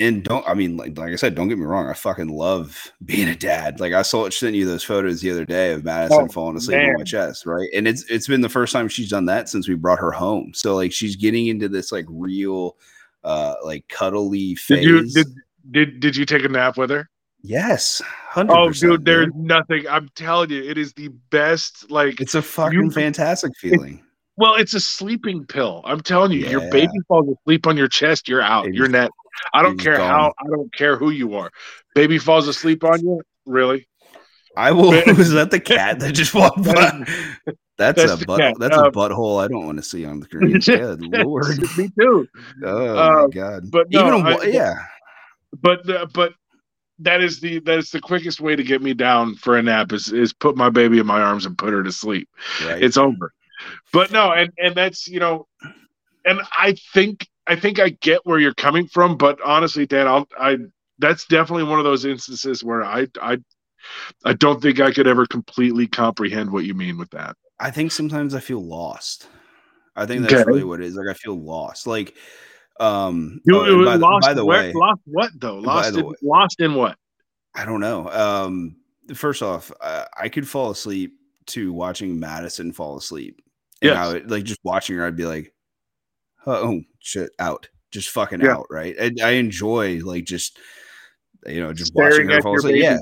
And like I said, don't get me wrong. I fucking love being a dad. Like I sent you those photos the other day of Madison falling asleep on my chest, right? And it's been the first time she's done that since we brought her home. So like she's getting into this like real, like cuddly phase. Did you take a nap with her? Yes, 100%. Oh, dude, there's nothing. I'm telling you, it is the best. Like it's a fucking fantastic feeling. Well, it's a sleeping pill. I'm telling you, your baby falls asleep on your chest, you're out. You're net. I don't care how. I don't care who you are. Baby falls asleep on you, really? I will. Is that the cat that just walked by? That's a butthole. I don't want to see on the screen. Yeah, Lord, me too. Oh my God! But no, but that is the quickest way to get me down for a nap is put my baby in my arms and put her to sleep. Right. It's over. But no, and that's, you know, and I think I get where you're coming from, but honestly, Dan, that's definitely one of those instances where I don't think I could ever completely comprehend what you mean with that. I think sometimes I feel lost. I think that's really what it is. Like I feel lost. Like lost what though? Lost in what? I don't know. First off, I could fall asleep to watching Madison fall asleep. And I would, like just watching her, I'd be like, oh shit, out. Just fucking out, right? And I enjoy like just, you know, just watching her fall asleep. Yeah.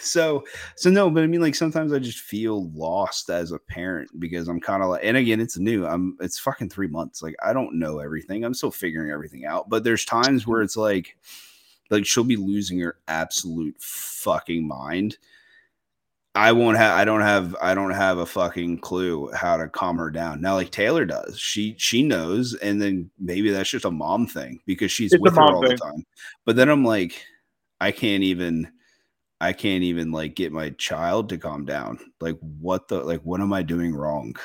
So no, but I mean like sometimes I just feel lost as a parent because I'm kind of like, and again, it's new. It's fucking 3 months. Like I don't know everything. I'm still figuring everything out. But there's times where it's like she'll be losing her absolute fucking mind. I don't have a fucking clue how to calm her down. Now, like Taylor does. She knows, and then maybe that's just a mom thing because she's with her all the time. But then I'm like, I can't even I can't even like get my child to calm down. Like what am I doing wrong?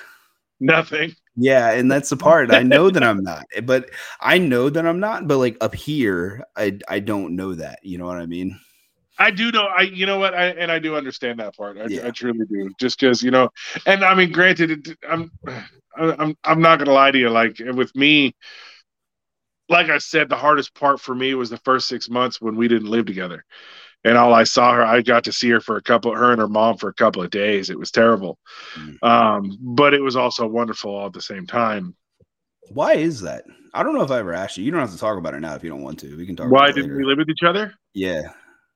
Nothing. Yeah. And that's the part. I know that I'm not, but like up here, I don't know that, you know what I mean? I do know. I do understand that part. I truly do. Just, you know, and I mean, granted, I'm not going to lie to you. Like with me, like I said, the hardest part for me was the first 6 months when we didn't live together. And all I saw her, I got to see her her and her mom for a couple of days. It was terrible. Mm-hmm. But it was also wonderful all at the same time. Why is that? I don't know if I ever asked you. You don't have to talk about it now if you don't want to. We can talk about it. Why didn't we live with each other? Yeah.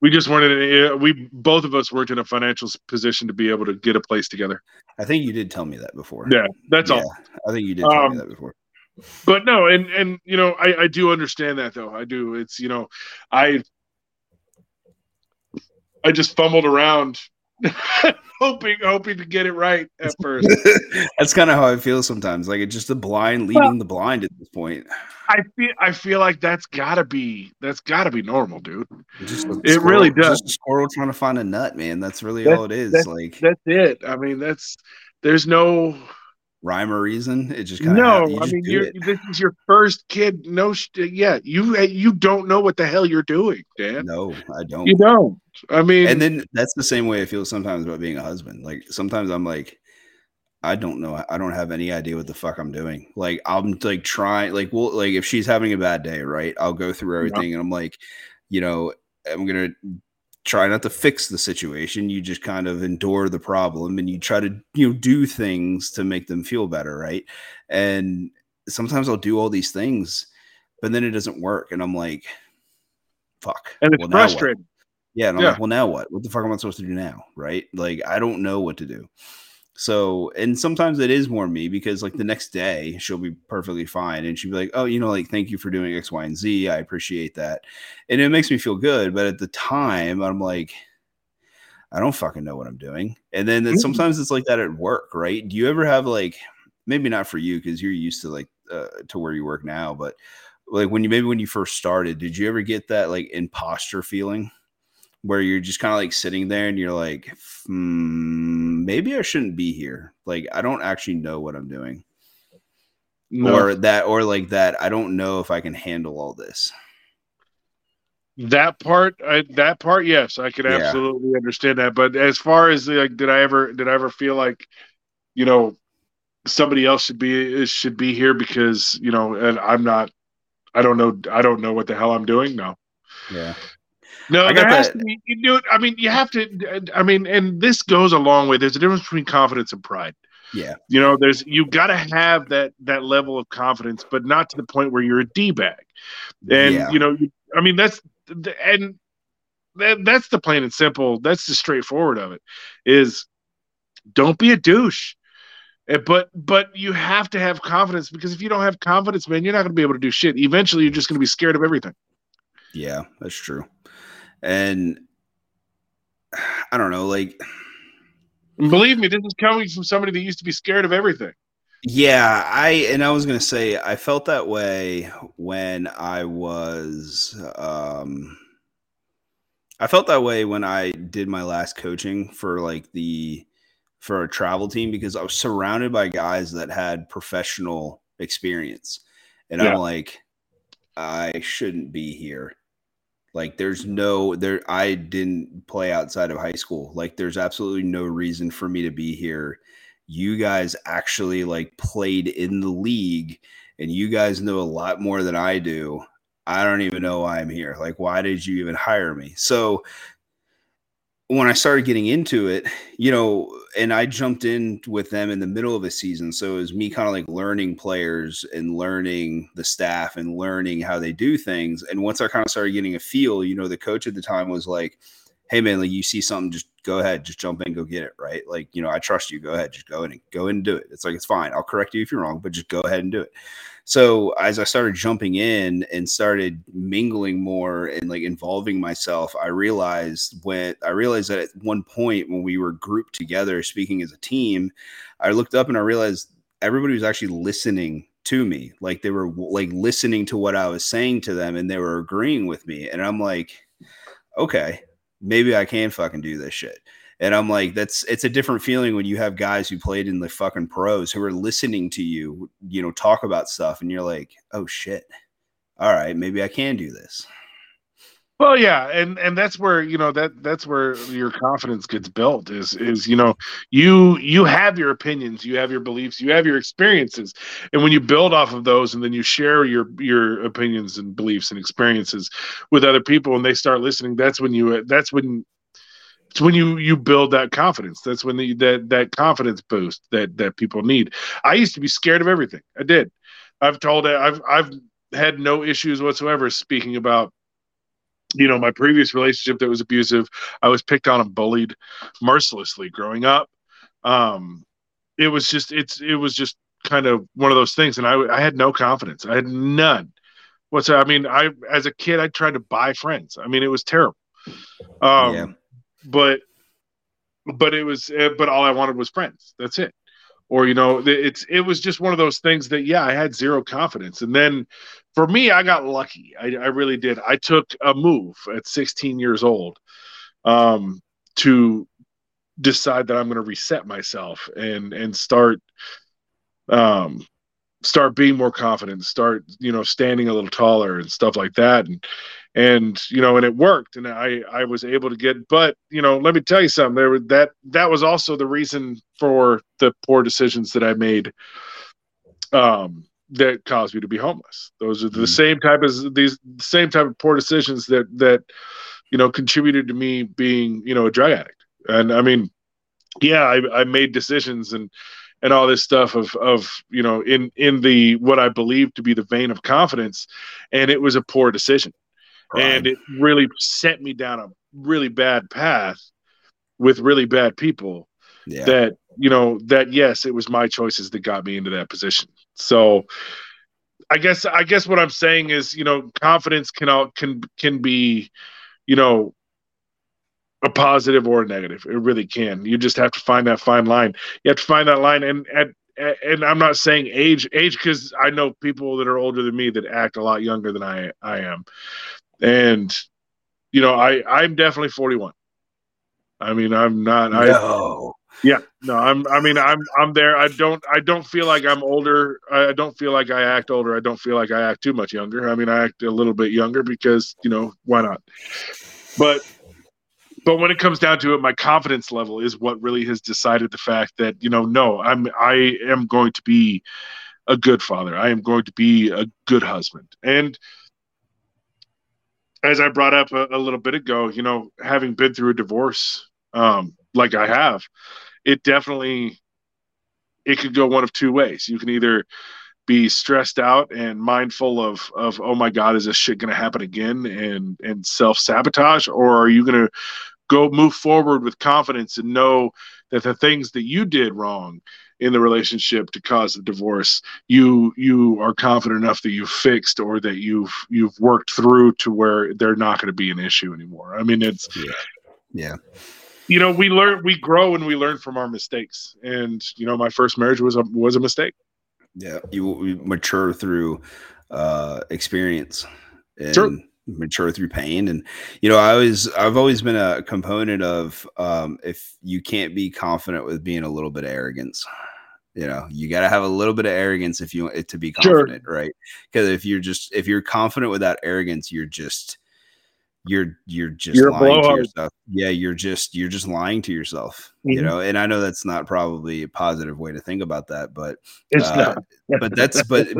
We just weren't both of us weren't in a financial position to be able to get a place together. I think you did tell me that before. Yeah, that's all. I think you did tell me that before. But no, and you know, I do understand that though. I do. It's, you know, I just fumbled around hoping to get it right at first. That's kind of how I feel sometimes. Like it's just the blind leading the blind at this point. I feel like that's gotta be normal, dude. Really does. Just a squirrel trying to find a nut, man. That's really all it is. That's it. I mean, there's no rhyme or reason. It just kind of this is your first kid. You don't know what the hell you're doing, Dan. No, I don't. You don't. I mean, and then that's the same way I feel sometimes about being a husband. Like sometimes I'm like, I don't know. I don't have any idea what the fuck I'm doing. Like I'm like trying. Like if she's having a bad day, right? I'll go through everything, and I'm like, you know, I'm gonna try not to fix the situation. You just kind of endure the problem and you try to, you know, do things to make them feel better. Right. And sometimes I'll do all these things, but then it doesn't work. And I'm like, fuck. And it's frustrating. Yeah. And I'm like, well, now what? What the fuck am I supposed to do now? Right. Like, I don't know what to do. So, and sometimes it is more me because like the next day she'll be perfectly fine. And she'll be like, oh, you know, like, thank you for doing X, Y, and Z. I appreciate that. And it makes me feel good. But at the time I'm like, I don't fucking know what I'm doing. And then sometimes it's like that at work, right? Do you ever have like, maybe not for you, cause you're used to like, to where you work now, but like when you first started, did you ever get that like imposter feeling? Where you're just kind of like sitting there and you're like, maybe I shouldn't be here. Like, I don't actually know what I'm doing. No. Or like that. I don't know if I can handle all this. That part. Yes, I could absolutely understand that. But as far as like, did I ever feel like, you know, somebody else should be here because, you know, and I'm not, I don't know what the hell I'm doing now. Yeah. No, I got that. You do it. I mean, you have to. I mean, and this goes a long way. There's a difference between confidence and pride. Yeah, you know, you got to have that level of confidence, but not to the point where you're a d-bag. And you know, I mean, that's the plain and simple. That's the straightforward of it. Is don't be a douche. But you have to have confidence because if you don't have confidence, man, you're not going to be able to do shit. Eventually, you're just going to be scared of everything. Yeah, that's true. And I don't know, like, believe me, this is coming from somebody that used to be scared of everything. Yeah, I was gonna say I felt that way when I was. I felt that way when I did my last coaching for a travel team because I was surrounded by guys that had professional experience, and I'm like, I shouldn't be here. Like I didn't play outside of high school. Like there's absolutely no reason for me to be here. You guys actually like played in the league and you guys know a lot more than I do. I don't even know why I'm here. Like, why did you even hire me? So when I started getting into it, you know, and I jumped in with them in the middle of a season. So it was me kind of like learning players and learning the staff and learning how they do things. And once I kind of started getting a feel, you know, the coach at the time was like, hey man, like you see something, just go ahead, just jump in, go get it. Right. Like, you know, I trust you. Go ahead, just go in and do it. It's like, it's fine. I'll correct you if you're wrong, but just go ahead and do it. So as I started jumping in and started mingling more and like involving myself, I realized that at one point when we were grouped together speaking as a team, I looked up and I realized everybody was actually listening to me. Like they were like listening to what I was saying to them and they were agreeing with me. And I'm like, okay, maybe I can fucking do this shit. And I'm like, it's a different feeling when you have guys who played in the fucking pros who are listening to you, you know, talk about stuff. And you're like, oh, shit. All right. Maybe I can do this. Well, yeah. And that's where, you know, that's where your confidence gets built is, you know, you have your opinions, you have your beliefs, you have your experiences. And when you build off of those and then you share your opinions and beliefs and experiences with other people and they start listening, that's when you build that confidence. That's when that confidence boost that people need. I used to be scared of everything. I did. I've had no issues whatsoever speaking about, you know, my previous relationship that was abusive. I was picked on and bullied mercilessly growing up. It was just kind of one of those things. And I had no confidence. I had none whatsoever. I mean, as a kid, I tried to buy friends. I mean, it was terrible. Yeah. But all I wanted was friends. That's it. Or, you know, it was just one of those things that, yeah, I had zero confidence. And then for me, I got lucky. I really did. I took a move at 16 years old to decide that I'm going to reset myself and start being more confident, start, you know, standing a little taller and stuff like that. And you know, and it worked, and I was able to get, but you know, let me tell you something, that was also the reason for the poor decisions that I made that caused me to be homeless. Those are the same type of poor decisions that you know, contributed to me being, you know, a drug addict. And I mean, yeah, I made decisions and all this stuff of you know, in the what I believed to be the vein of confidence, and it was a poor decision. Right. And it really set me down a really bad path with really bad people. Yeah. That, you know, that yes, it was my choices that got me into that position. So I guess what I'm saying is, you know, confidence can be, you know, a positive or a negative. It really can. You just have to find that fine line. You have to find that line. And I'm not saying age, because I know people that are older than me that act a lot younger than I am. And, you know, I'm definitely 41. I mean, I'm not. No. I'm there. I don't feel like I'm older. I don't feel like I act older. I don't feel like I act too much younger. I mean, I act a little bit younger because, you know, why not? But when it comes down to it, my confidence level is what really has decided the fact that, you know, no, I am going to be a good father. I am going to be a good husband. And as I brought up a little bit ago, you know, having been through a divorce, like I have, it could go one of two ways. You can either be stressed out and mindful of oh my God, is this shit going to happen again? And self-sabotage, or are you going to go move forward with confidence and know that the things that you did wrong in the relationship to cause the divorce, you are confident enough that you've fixed, or that you've worked through to where they're not going to be an issue anymore. I mean, it's, yeah. You know, we grow and we learn from our mistakes. And, you know, my first marriage was a mistake. Yeah. You mature through, experience and sure. Mature through pain. And, you know, I've always been a component of, if you can't be confident with being a little bit of arrogance. You know, you got to have a little bit of arrogance if you want it to be confident, sure. Right? Because if you're confident without arrogance, you're just lying to yourself. Yeah, you're just lying to yourself. Mm-hmm. You know, and I know that's not probably a positive way to think about that, but it's not. but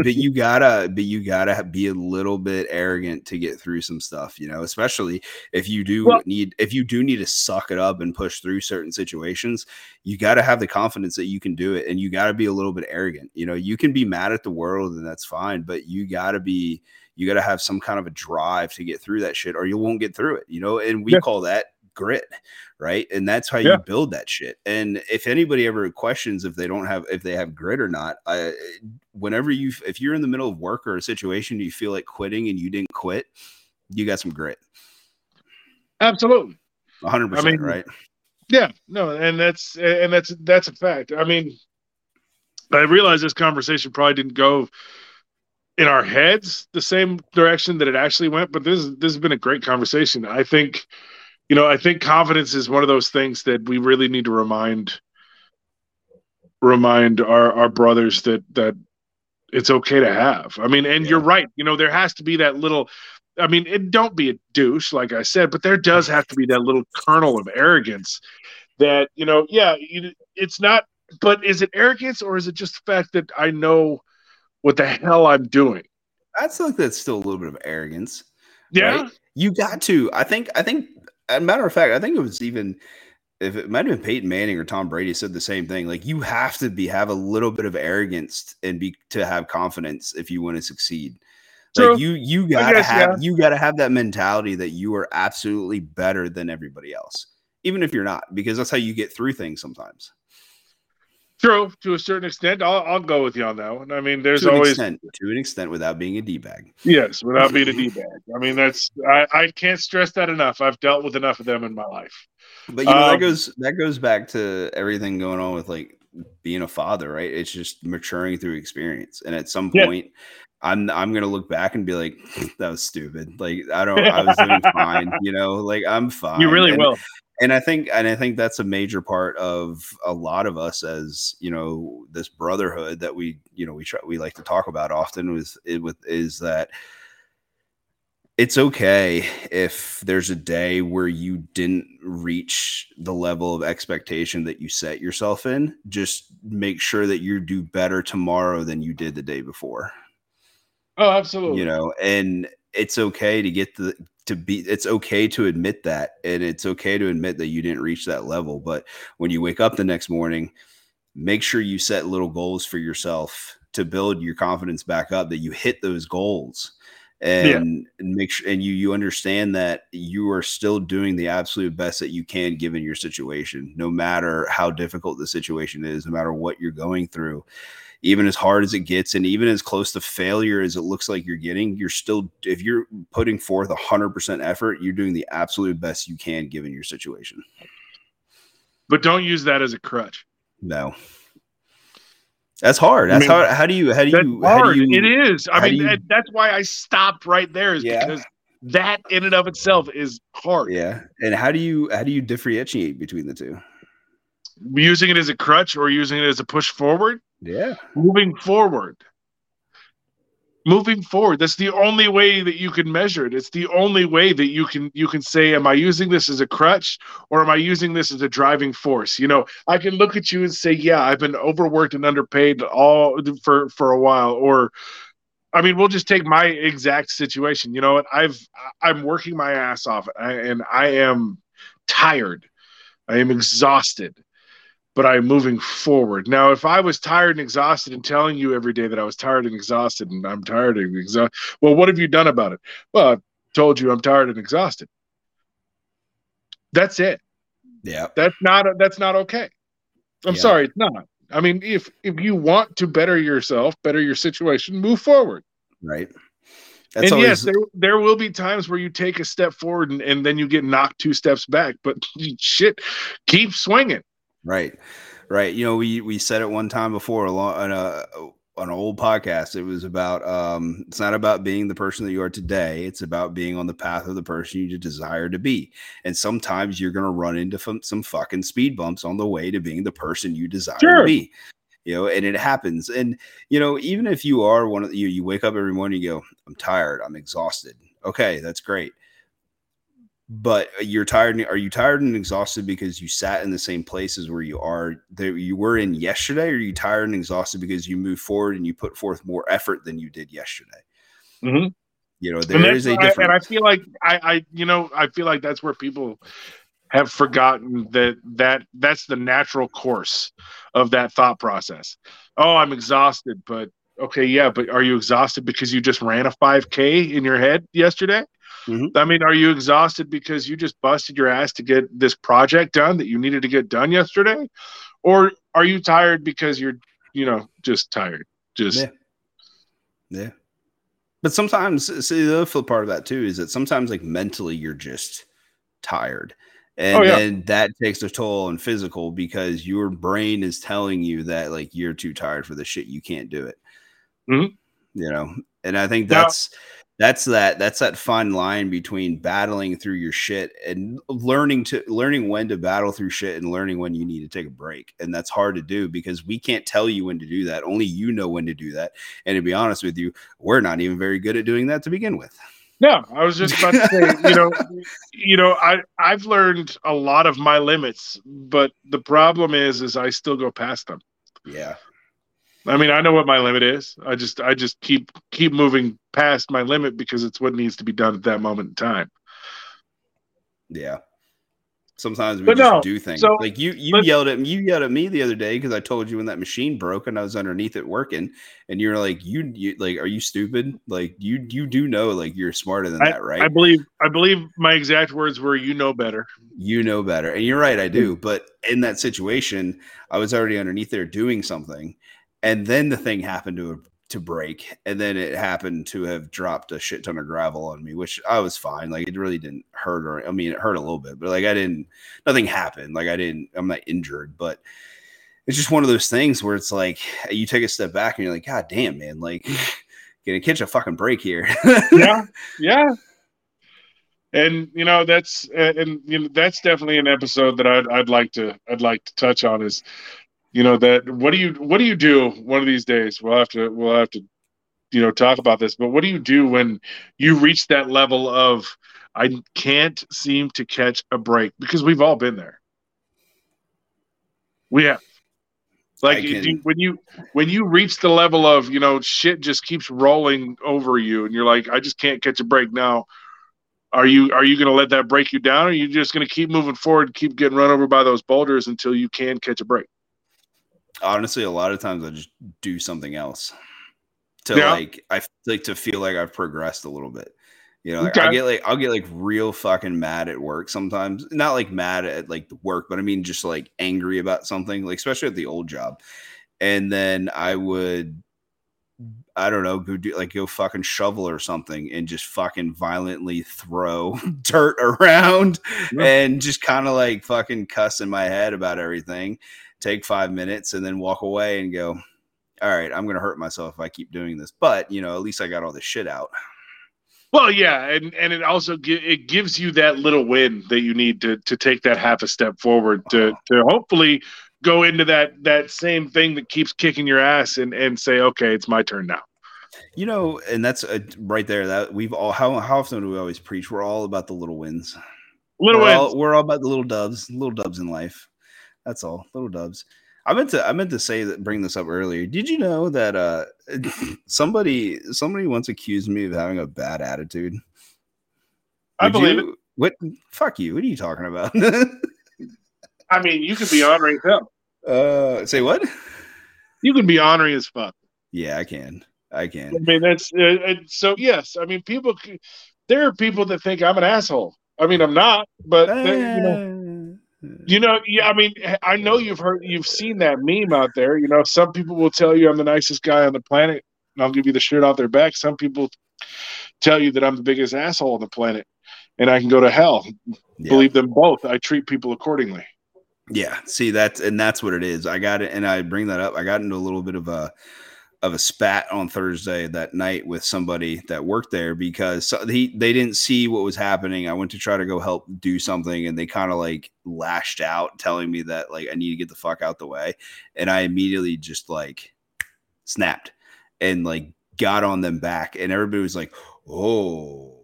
you gotta be a little bit arrogant to get through some stuff. You know, especially if you do need to suck it up and push through certain situations, you gotta have the confidence that you can do it, and you gotta be a little bit arrogant. You know, you can be mad at the world, and that's fine, but you gotta have some kind of a drive to get through that shit, or you won't get through it, you know? And we call that grit, right? And that's how you build that shit. And if anybody ever questions if they have grit or not, if you're in the middle of work or a situation, you feel like quitting and you didn't quit, you got some grit. Absolutely. 100%, I mean, right? Yeah, no. And that's a fact. I mean, I realize this conversation probably didn't go in our heads the same direction that it actually went, but this has been a great conversation. I think you know, I think confidence is one of those things that we really need to remind our brothers that it's okay to have. I mean, and you're right. You know, there has to be that little, I mean, and don't be a douche, like I said, but there does have to be that little kernel of arrogance that, you know, yeah, it's not, but is it arrogance or is it just the fact that I know what the hell I'm doing? I feel like that's still a little bit of arrogance. Yeah. Right? You got to, I think, as a matter of fact, I think it was even, if it might have been Peyton Manning or Tom Brady said the same thing, like you have to have a little bit of arrogance and to have confidence if you want to succeed. True. Like you gotta you gotta have that mentality that you are absolutely better than everybody else, even if you're not, because that's how you get through things sometimes. True, to a certain extent, I'll go with you on that one. I mean, there's always to an extent without being a d-bag. Yes, without being a d-bag. I mean, that's I can't stress that enough. I've dealt with enough of them in my life. But you know, that goes back to everything going on with like being a father, right? It's just maturing through experience, and at some point, I'm gonna look back and be like, that was stupid. Like I was doing fine, you know. Like I'm fine. You really will. And I think that's a major part of a lot of us, as you know, this brotherhood that we like to talk about often is that it's okay if there's a day where you didn't reach the level of expectation that you set yourself in. Just make sure that you do better tomorrow than you did the day before. Oh, absolutely. You know, and it's okay to it's okay to admit that, and it's okay to admit that you didn't reach that level. But when you wake up the next morning, make sure you set little goals for yourself to build your confidence back up, that you hit those goals and make sure, and you understand that you are still doing the absolute best that you can given your situation, no matter how difficult the situation is, no matter what you're going through. Even as hard as it gets and even as close to failure as it looks like you're getting, you're still, if you're putting forth 100% effort, you're doing the absolute best you can given your situation. But don't use that as a crutch. No. That's hard. That's hard. It is. I mean, that's why I stopped right there because that in and of itself is hard. Yeah. And how do you differentiate between the two? Using it as a crutch or using it as a push forward? Yeah. Moving forward. That's the only way that you can measure it. It's the only way that you can say, am I using this as a crutch or am I using this as a driving force? You know, I can look at you and say, yeah, I've been overworked and underpaid all for a while. Or, I mean, we'll just take my exact situation. You know, I'm working my ass off and I am tired. I am exhausted. But I'm moving forward. Now, if I was tired and exhausted and telling you every day that I was tired and exhausted and I'm tired and exhausted, well, what have you done about it? Well, I told you I'm tired and exhausted. That's it. Yeah. That's not okay. I'm sorry, it's not. I mean, if you want to better yourself, better your situation, move forward. Right. That's and yes, there will be times where you take a step forward and then you get knocked two steps back. But shit, keep swinging. Right. You know, we said it one time before on an old podcast. It was about it's not about being the person that you are today. It's about being on the path of the person you desire to be. And sometimes you're going to run into some fucking speed bumps on the way to being the person you desire to be. You know, and it happens. And, you know, even if you are one of you wake up every morning, you go, I'm tired. I'm exhausted. Okay, that's great. But you're tired. Are you tired and exhausted because you sat in the same places where you were in yesterday? Or are you tired and exhausted because you moved forward and you put forth more effort than you did yesterday? Mm-hmm. You know, there is a difference. And I feel like I feel like that's where people have forgotten that's the natural course of that thought process. Oh, I'm exhausted, but okay. Yeah. But are you exhausted because you just ran a 5K in your head yesterday? Mm-hmm. I mean, are you exhausted because you just busted your ass to get this project done that you needed to get done yesterday? Or are you tired because you're, you know, just tired? Yeah. But sometimes, see, the other flip part of that too is that sometimes, like, mentally you're just tired. And then that takes a toll on physical because your brain is telling you that, like, you're too tired for the shit. You can't do it. Mm-hmm. You know, and I think that's... That's that fine line between battling through your shit and learning when to battle through shit and learning when you need to take a break. And that's hard to do because we can't tell you when to do that. Only you know when to do that. And to be honest with you, we're not even very good at doing that to begin with. No, I was just about to say, I've learned a lot of my limits, but the problem is I still go past them. Yeah. I mean, I know what my limit is. I just keep moving past my limit because it's what needs to be done at that moment in time. Yeah. Sometimes we do things. So, like you yelled at me the other day because I told you when that machine broke and I was underneath it working, and you were like, you like, are you stupid? Like you do know, like you're smarter than that, right? I believe my exact words were, "You know better." You know better, and you're right, I do. But in that situation, I was already underneath there doing something, and then the thing happened to break, and then it happened to have dropped a shit ton of gravel on me, which I was fine. Like it really didn't hurt, it hurt a little bit, but like nothing happened. Like I'm not injured, but it's just one of those things where it's like, you take a step back and you're like, God damn, man, like gonna catch a fucking break here. Yeah. Yeah. And that's definitely an episode that I'd like to touch on is, that what do you do one of these days? We'll have to talk about this, but what do you do when you reach that level of I can't seem to catch a break? Because we've all been there. We have. Like when you reach the level of, shit just keeps rolling over you and you're like, I just can't catch a break now. Are you going to let that break you down? Or are you just going to keep moving forward, keep getting run over by those boulders until you can catch a break? Honestly, a lot of times I just do something else to feel like I've progressed a little bit. Okay. I'll get real fucking mad at work sometimes. Not like mad at the work, but I mean just like angry about something, like especially at the old job. And then I would, I don't know, go fucking shovel or something and just fucking violently throw dirt around and just kind of like fucking cuss in my head about everything. Take 5 minutes and then walk away and go, all right, I'm going to hurt myself if I keep doing this. But, at least I got all this shit out. Well, yeah. And it also it gives you that little win that you need to take that half a step forward to hopefully go into that same thing that keeps kicking your ass and say, okay, it's my turn now. And that's right there that we've all, how often do we always preach? We're all about the little wins. We're all about the little dubs in life. That's all, little dubs. I meant to say that. Bring this up earlier. Did you know that somebody once accused me of having a bad attitude? I believe it. What? Fuck you! What are you talking about? I mean, you could be honoring him. Say what? You can be honoring as fuck. Yeah, I can. I mean, that's so. Yes, I mean, people. There are people that think I'm an asshole. I mean, I'm not, but yeah, I mean, I know you've seen that meme out there. Some people will tell you I'm the nicest guy on the planet, and I'll give you the shirt off their back. Some people tell you that I'm the biggest asshole on the planet, and I can go to hell. Yeah. Believe them both. I treat people accordingly. Yeah, see, that's what it is. I got it, and I bring that up. I got into a little bit of a spat on Thursday that night with somebody that worked there because they didn't see what was happening. I went to try to go help do something and they kind of like lashed out telling me that like I need to get the fuck out the way. And I immediately just like snapped and like got on them back and everybody was like, oh,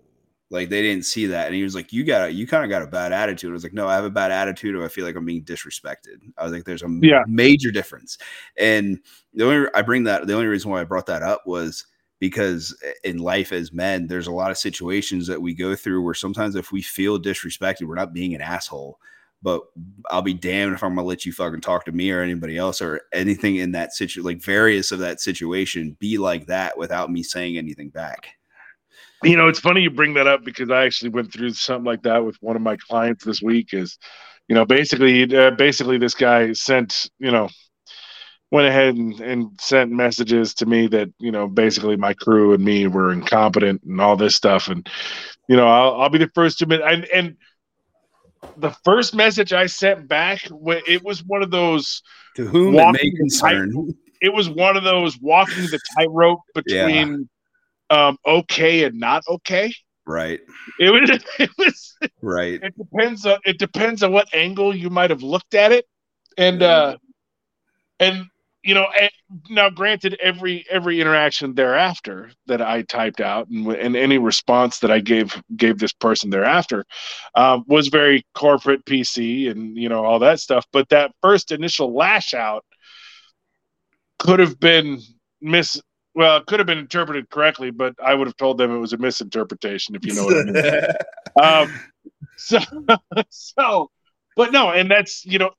like they didn't see that. And he was like, you kind of got a bad attitude. I was like, no, I have a bad attitude or I feel like I'm being disrespected. I was like, there's a major difference. And the only reason why I brought that up was because in life as men, there's a lot of situations that we go through where sometimes if we feel disrespected, we're not being an asshole, but I'll be damned if I'm going to let you fucking talk to me or anybody else or anything in that situation, like various of that situation be like that without me saying anything back. It's funny you bring that up because I actually went through something like that with one of my clients this week is, basically this guy sent, went ahead and sent messages to me that, basically my crew and me were incompetent and all this stuff. And, I'll be the first to admit. And the first message I sent back, it was one of those to whom it may concern. It was one of those walking the tightrope between okay and not okay. Right. It was right. It depends on what angle you might have looked at it, and you know. And now, granted, every interaction thereafter that I typed out and any response that I gave this person thereafter was very corporate PC and you know all that stuff. But that first initial lash out could have been Well, it could have been interpreted correctly, but I would have told them it was a misinterpretation, if you know what I mean. But no, and that's, you know,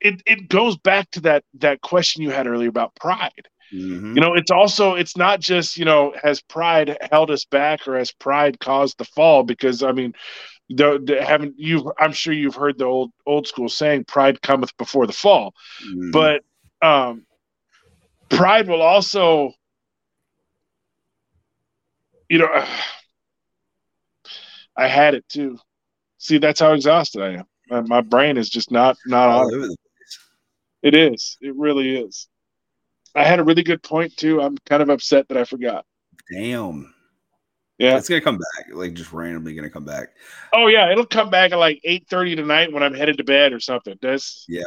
it goes back to that question you had earlier about pride. Mm-hmm. You know, it's not just, you know, has pride held us back or has pride caused the fall? Because I mean, I'm sure you've heard the old school saying, "Pride cometh before the fall," mm-hmm. But pride will also. You know, I had it too. See, that's how exhausted I am. My brain is just not on. It is. It really is. I had a really good point too. I'm kind of upset that I forgot. Damn. Yeah, it's gonna come back. Like just randomly gonna come back. Oh yeah, it'll come back at like 8:30 tonight when I'm headed to bed or something. That's yeah.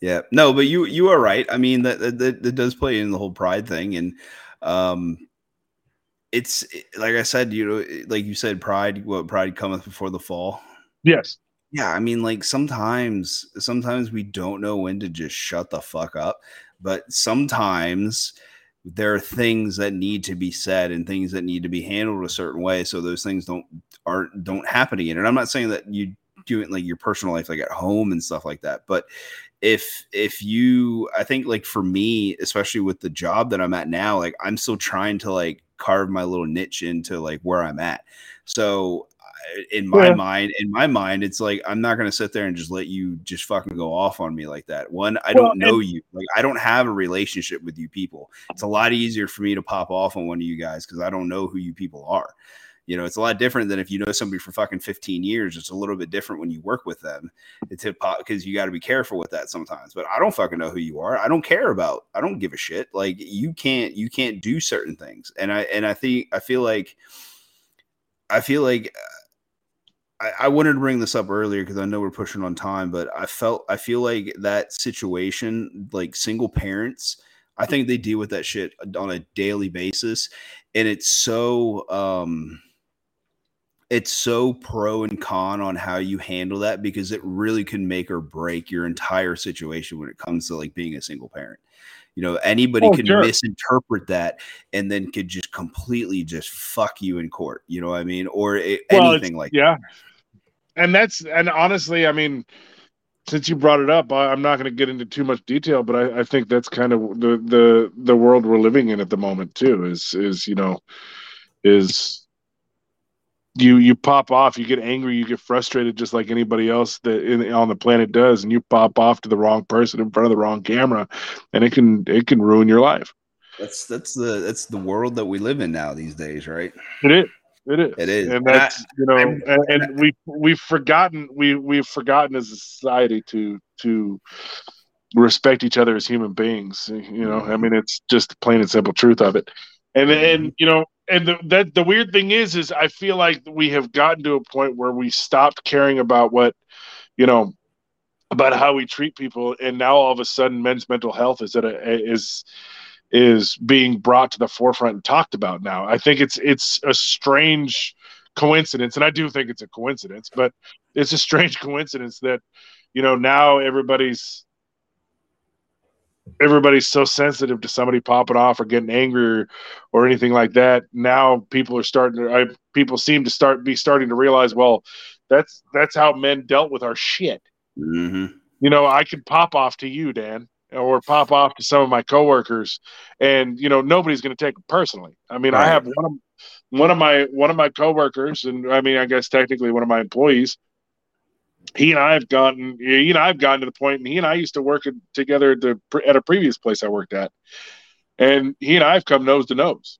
Yeah. No, but you are right. I mean that does play in the whole pride thing, and it's like I said, you know, like you said, pride cometh before the fall. Yes. Yeah. I mean, like sometimes we don't know when to just shut the fuck up, but sometimes there are things that need to be said and things that need to be handled a certain way. So those things don't happen again. And I'm not saying that you do it in like your personal life, like at home and stuff like that. But I think like for me, especially with the job that I'm at now, like I'm still trying to like, carve my little niche into like where I'm at. So in my mind, it's like, I'm not going to sit there and just let you just fucking go off on me like that. One, I don't know you. Like, I don't have a relationship with you people. It's a lot easier for me to pop off on one of you guys because I don't know who you people are. You know, it's a lot different than if you know somebody for fucking 15 years. It's a little bit different when you work with them. It's hip hop because you got to be careful with that sometimes. But I don't fucking know who you are. I don't care about. I don't give a shit. Like you can't do certain things. And I wanted to bring this up earlier because I know we're pushing on time. But I feel like that situation, like single parents, I think they deal with that shit on a daily basis. And it's so pro and con on how you handle that, because it really can make or break your entire situation when it comes to like being a single parent. You know, anybody can misinterpret that and then could just completely just fuck you in court. You know what I mean? Or anything like that. Yeah. And honestly, I mean, since you brought it up, I'm not going to get into too much detail, but I think that's kind of the world we're living in at the moment too. Is you pop off, you get angry, you get frustrated, just like anybody else that on the planet does, and you pop off to the wrong person in front of the wrong camera, and it can ruin your life. That's the world that we live in now these days, right? It is. And that's, you know, and we've forgotten as a society to respect each other as human beings. You know, I mean, it's just the plain and simple truth of it. And you know, and the weird thing is I feel like we have gotten to a point where we stopped caring about what, you know, about how we treat people. And now all of a sudden men's mental health is being brought to the forefront and talked about now. I think it's a strange coincidence, and I do think it's a coincidence, but it's a strange coincidence that, you know, now everybody's so sensitive to somebody popping off or getting angry or anything like that. Now people seem to be starting to realize, well, that's how men dealt with our shit. Mm-hmm. You know, I can pop off to you, Dan, or pop off to some of my coworkers, and you know, nobody's going to take it personally. I mean, right. I have one of my coworkers, and I mean, I guess technically one of my employees. I've gotten to the point, and he and I used to work together at a previous place I worked at, and he and I have come nose to nose.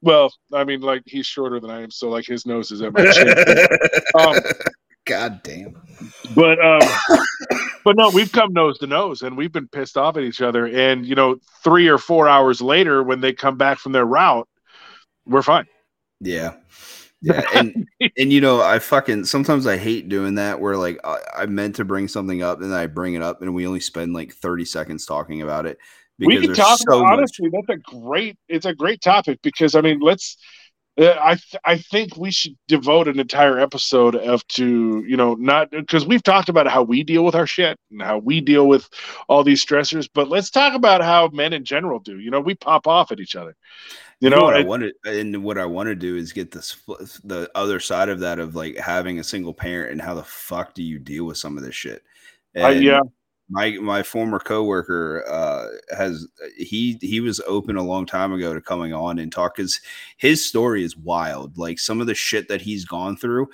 Well, I mean, like he's shorter than I am, so like his nose is at my chin. God damn. But no, we've come nose to nose, and we've been pissed off at each other. And, you know, 3 or 4 hours later, when they come back from their route, we're fine. Yeah. Yeah. And you know, I fucking, sometimes I hate doing that where like I meant to bring something up and I bring it up and we only spend like 30 seconds talking about it. Because we can talk honestly. That's a great topic because I mean, I think we should devote an entire episode not because we've talked about how we deal with our shit and how we deal with all these stressors, but let's talk about how men in general do. You know, we pop off at each other. What I want to do is get this the other side of that of like having a single parent and how the fuck do you deal with some of this shit? And yeah. My former coworker he was open a long time ago to coming on and talk because his story is wild. Like some of the shit that he's gone through,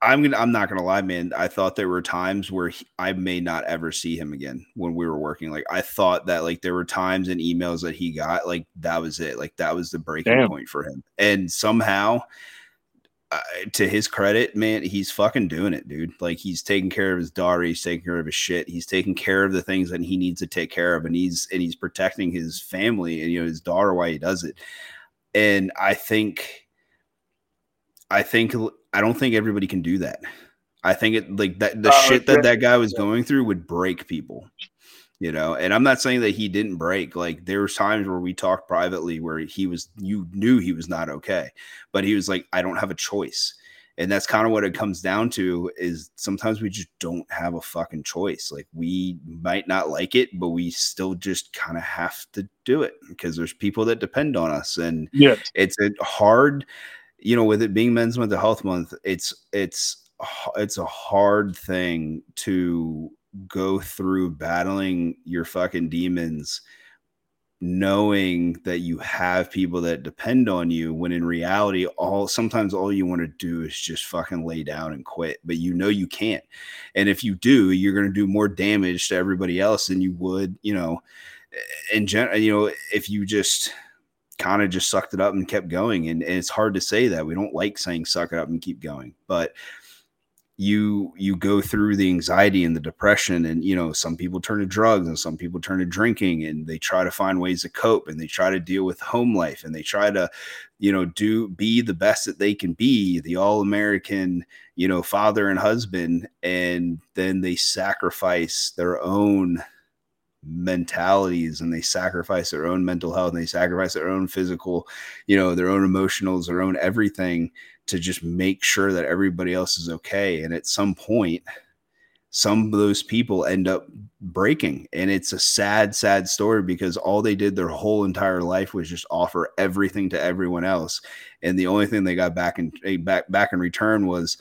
I'm not gonna lie, man. I thought there were times where I may not ever see him again when we were working. Like I thought that like there were times and emails that he got like that was it, like that was the breaking point for him. And somehow. To his credit, man, he's fucking doing it, dude. Like he's taking care of his daughter, he's taking care of his shit, he's taking care of the things that he needs to take care of, and he's protecting his family and you know his daughter while he does it. And I think I don't think everybody can do that. I think it like that the shit that guy was going through would break people. You know, and I'm not saying that he didn't break. Like there were times where we talked privately where you knew he was not okay, but he was like, I don't have a choice. And that's kind of what it comes down to is sometimes we just don't have a fucking choice. Like we might not like it, but we still just kind of have to do it because there's people that depend on us. And It's a hard, you know, with it being Men's Mental Health Month, it's a hard thing to go through battling your fucking demons, knowing that you have people that depend on you when in reality, sometimes all you want to do is just fucking lay down and quit, but you know, you can't. And if you do, you're going to do more damage to everybody else than you would, you know, in general, you know, if you just kind of just sucked it up and kept going. And it's hard to say that we don't like saying suck it up and keep going, but you go through the anxiety and the depression and, you know, some people turn to drugs and some people turn to drinking and they try to find ways to cope and they try to deal with home life and they try to, you know, be the best that they can be, the all-American, you know, father and husband. And then they sacrifice their own mentalities and they sacrifice their own mental health and they sacrifice their own physical, you know, their own emotionals, their own everything to just make sure that everybody else is okay. And at some point, some of those people end up breaking. And it's a sad, sad story because all they did their whole entire life was just offer everything to everyone else. And the only thing they got back in return was,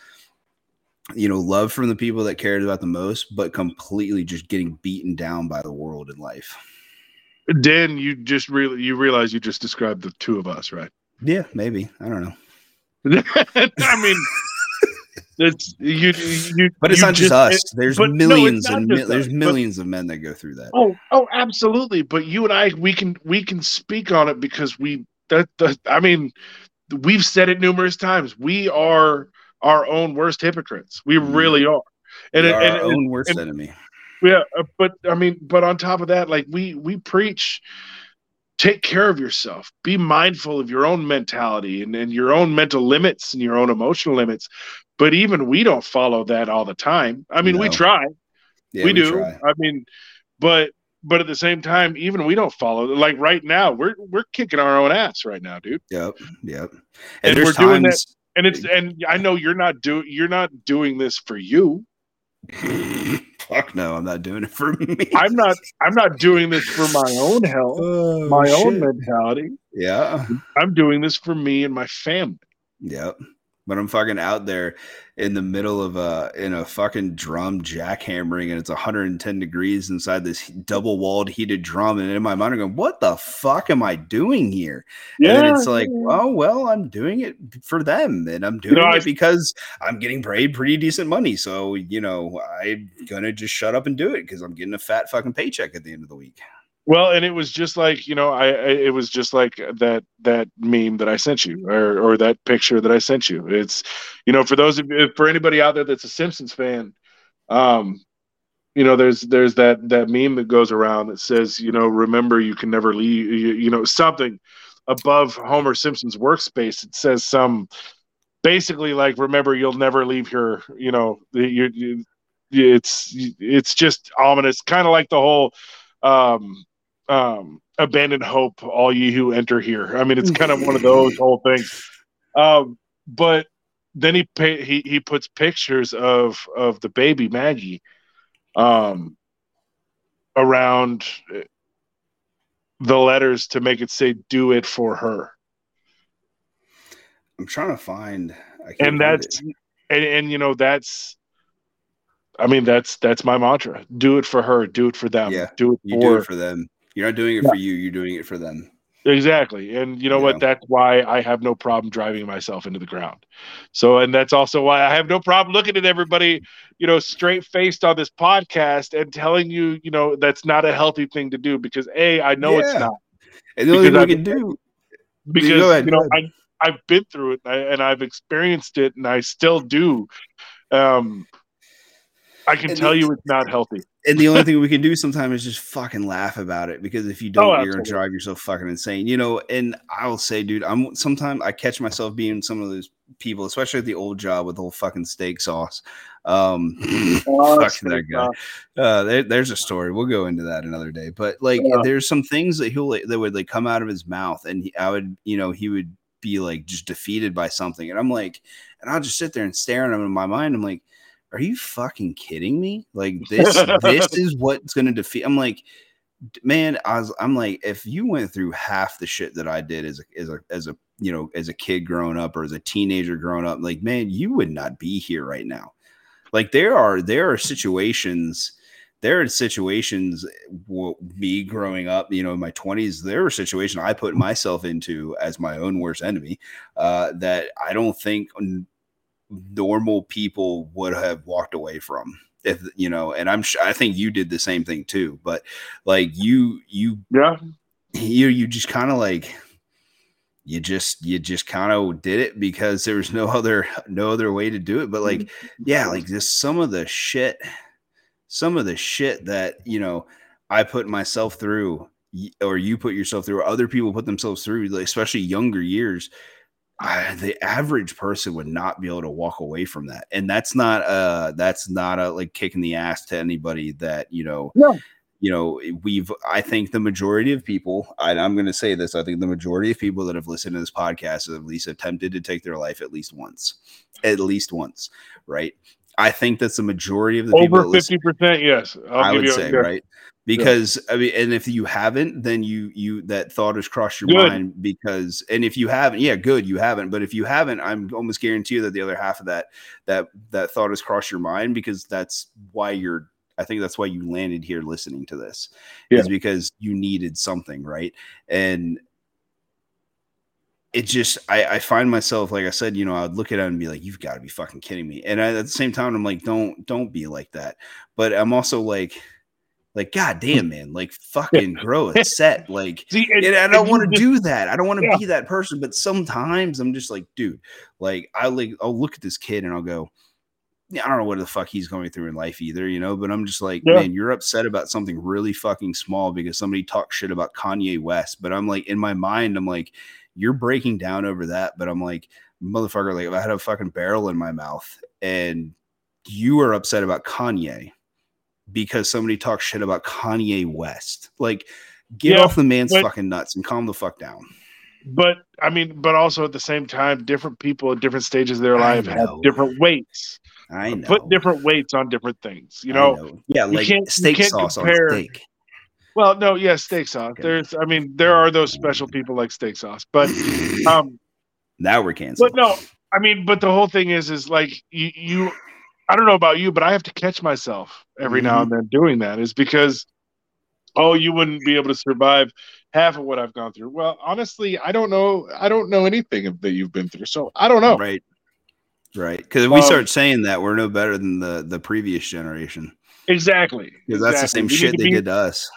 you know, love from the people that cared about the most, but completely just getting beaten down by the world in life. Dan, you realize you just described the two of us, right? Yeah, maybe. I don't know. I mean, it's you. But it's not just us. There's millions of men that go through that. Oh, absolutely. But you and I, we can speak on it because we've said it numerous times. We are our own worst hypocrites. We really are, and our own worst enemy. Yeah, but I mean, but on top of that, like we preach. Take care of yourself. Be mindful of your own mentality and your own mental limits and your own emotional limits. But even we don't follow that all the time. I mean, we try. Yeah, we do. Try. I mean, but at the same time, even we don't follow. Like right now, we're kicking our own ass right now, dude. Yep. And we're doing that. And I know you're not doing this for you. Fuck no, I'm not doing it for me. I'm not doing this for my own health, own mentality. Yeah. I'm doing this for me and my family. Yep. But I'm fucking out there in the middle of in a fucking drum jackhammering and it's 110 degrees inside this double walled heated drum. And in my mind, I'm going, what the fuck am I doing here? Yeah. And then it's like, oh, well, I'm doing it for them. And I'm doing it because I'm getting paid pretty decent money. So, you know, I'm going to just shut up and do it because I'm getting a fat fucking paycheck at the end of the week. Well, and it was just like, you know, it was just like that meme that I sent you or that picture that I sent you. It's, you know, for anybody out there that's a Simpsons fan, you know, there's that meme that goes around that says, you know, remember you can never leave, you know, something above Homer Simpson's workspace, it says some basically like, remember, you'll never leave here. You know, it's just ominous, kind of like the whole abandon hope, all ye who enter here. I mean, it's kind of one of those whole things. But then he puts pictures of the baby Maggie around the letters to make it say, do it for her. I'm trying to find. That's my mantra. Do it for her. Do it for them. Yeah, do it for them. You're not doing it for you. You're doing it for them. Exactly. And you know what? That's why I have no problem driving myself into the ground. So, and that's also why I have no problem looking at everybody, you know, straight faced on this podcast and telling you, you know, that's not a healthy thing to do because I know it's not. And the only thing we can do. Because, I've been through it and I've experienced it and I still do. I can tell you it's not healthy. And the only thing we can do sometimes is just fucking laugh about it, because if you don't, you're going to drive yourself fucking insane, you know? And I'll say, dude, sometimes I catch myself being some of those people, especially at the old job with the whole fucking steak sauce. Fuck that guy. There's a story. We'll go into that another day, but there's some things that that would come out of his mouth and he would be like just defeated by something. And I'm like, and I'll just sit there and stare at him in my mind. I'm like, are you fucking kidding me? Like this is what's going to defeat. I'm like, man, I'm like, if you went through half the shit that I did as a kid growing up or as a teenager growing up, like, man, you would not be here right now. Like there are situations me growing up, you know, in my 20s, there were situations I put myself into as my own worst enemy that I don't think normal people would have walked away from, if you know, and I think you did the same thing too, but like you just kind of like, you just kind of did it because there was no other way to do it. But like, yeah, like just some of the shit that, you know, I put myself through or you put yourself through or other people put themselves through, like, especially younger years, the average person would not be able to walk away from that. And that's not a like kick in the ass to anybody that, you know, I think the majority of people, I'm going to say this, I think the majority of people that have listened to this podcast have at least attempted to take their life at least once. Right. I think that's the majority of the people. Over 50%. Yes. I would say, right. Because I mean, and if you haven't, then you that thought has crossed your mind because, and if you haven't, you haven't. But if you haven't, I'm almost guarantee you that the other half of that thought has crossed your mind because I think that's why you landed here listening to this is because you needed something, right? And it just, I find myself, like I said, you know, I would look at it and be like, you've got to be fucking kidding me. And at the same time, I'm like, don't be like that. But I'm also like, God damn, man, like fucking grow a set. Like, I don't want to do that. I don't want to be that person. But sometimes I'm just like, dude, like I'll look at this kid and I'll go, yeah, I don't know what the fuck he's going through in life either, you know, but I'm just like, man, you're upset about something really fucking small because somebody talked shit about Kanye West. But I'm like, in my mind, I'm like, you're breaking down over that. But I'm like, motherfucker, like if I had a fucking barrel in my mouth and you are upset about Kanye because somebody talks shit about Kanye West, like get off the man's fucking nuts and calm the fuck down. But I mean, but also at the same time, different people at different stages of their life have different weights. I know. Put different weights on different things, you know? Yeah. Like steak sauce on steak. Well, no. Yeah. Steak sauce. Okay. There are those special people like steak sauce, but now we're canceled. But no, I mean, but the whole thing is like you I don't know about you, but I have to catch myself every now and then doing that is because, you wouldn't be able to survive half of what I've gone through. Well, honestly, I don't know anything that you've been through. So I don't know. Right. Because if we start saying that, we're no better than the previous generation. Exactly. Because that's the same shit they did to us.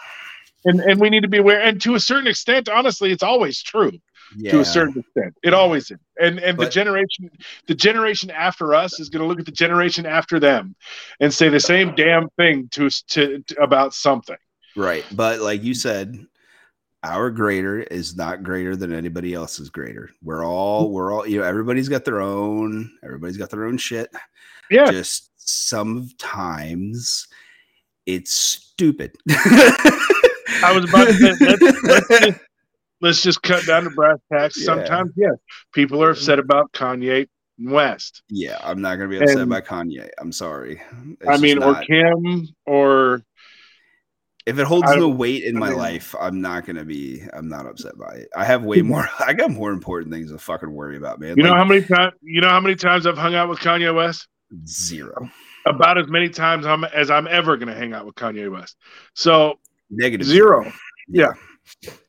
And we need to be aware. And to a certain extent, honestly, it's always true. Yeah. To a certain extent, it always is, and the generation after us is going to look at the generation after them, and say the same damn thing to about something. Right, but like you said, our grader is not greater than anybody else's grader. We're all, you know, everybody's got their own shit. Yeah. Just sometimes it's stupid. I was about to say, let's just cut down to brass tacks. Yeah. Sometimes, yeah, people are upset about Kanye West. Yeah, I'm not going to be upset by Kanye. I'm sorry. Or Kim, or... If it holds no weight in my life, I'm not upset by it. I have way more. I got more important things to fucking worry about, man. You know how many times I've hung out with Kanye West? Zero. About as many times as I'm ever going to hang out with Kanye West. So negative zero. Yeah.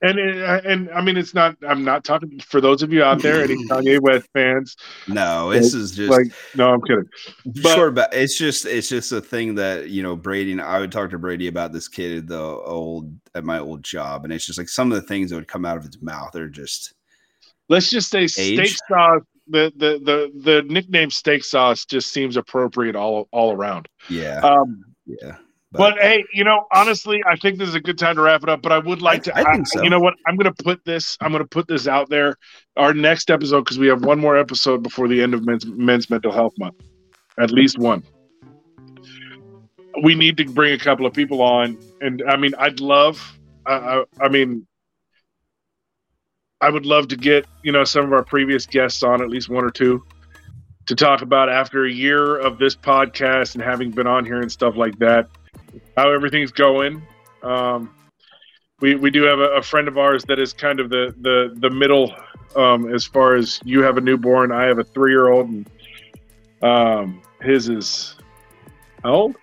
And I mean, it's not. I'm not talking for those of you out there, any Kanye West fans. No, this is just like, no. I'm kidding. But, sure, but it's just a thing that, you know, Brady and I would talk to Brady about this kid at my old job, and it's just like some of the things that would come out of his mouth are just. Let's just say steak sauce. The nickname steak sauce just seems appropriate all around. Yeah. Yeah. But hey, you know, honestly, I think this is a good time to wrap it up. But I would like to. I think so. You know what? I'm going to put this out there. Our next episode, because we have one more episode before the end of Men's Mental Health Month, at least one. We need to bring a couple of people on, and I mean, I would love to get, you know, some of our previous guests on, at least one or two, to talk about after a year of this podcast and having been on here and stuff like that, how everything's going. We do have a friend of ours that is kind of the middle, as far as you have a newborn, I have a 3-year-old, and his is how old?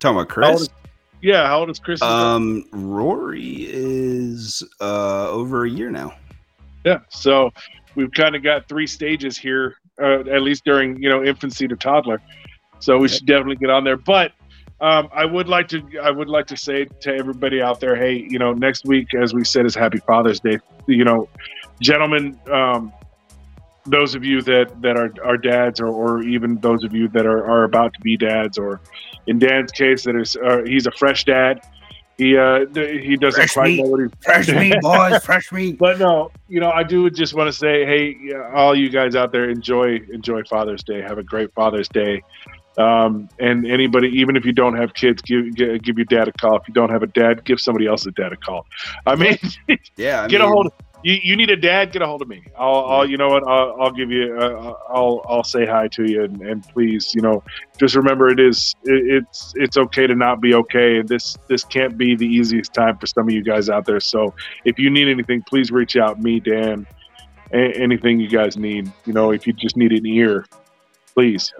Talking about Chris? How old is Chris? Rory is over a year now. Yeah, so we've kind of got three stages here, at least during, you know, infancy to toddler. So we should definitely get on there, but. I would like to say to everybody out there, hey, you know, next week, as we said, is Happy Father's Day. You know, gentlemen, those of you that are dads, or even those of you that are about to be dads, or in Dan's case, that is, he's a fresh dad. He doesn't quite know what he's fresh meat, boys, fresh meat. But no, you know, I do just want to say, hey, all you guys out there, enjoy Father's Day. Have a great Father's Day. And anybody, even if you don't have kids, give your dad a call. If you don't have a dad, give somebody else a dad a call. I mean, yeah, I get mean, a hold of you. You need a dad, get a hold of me. I'll you know what? I'll give you. I'll say hi to you, and please, you know, just remember it's okay to not be okay. And this can't be the easiest time for some of you guys out there. So if you need anything, please reach out, me, Dan, anything you guys need. You know, if you just need an ear, please.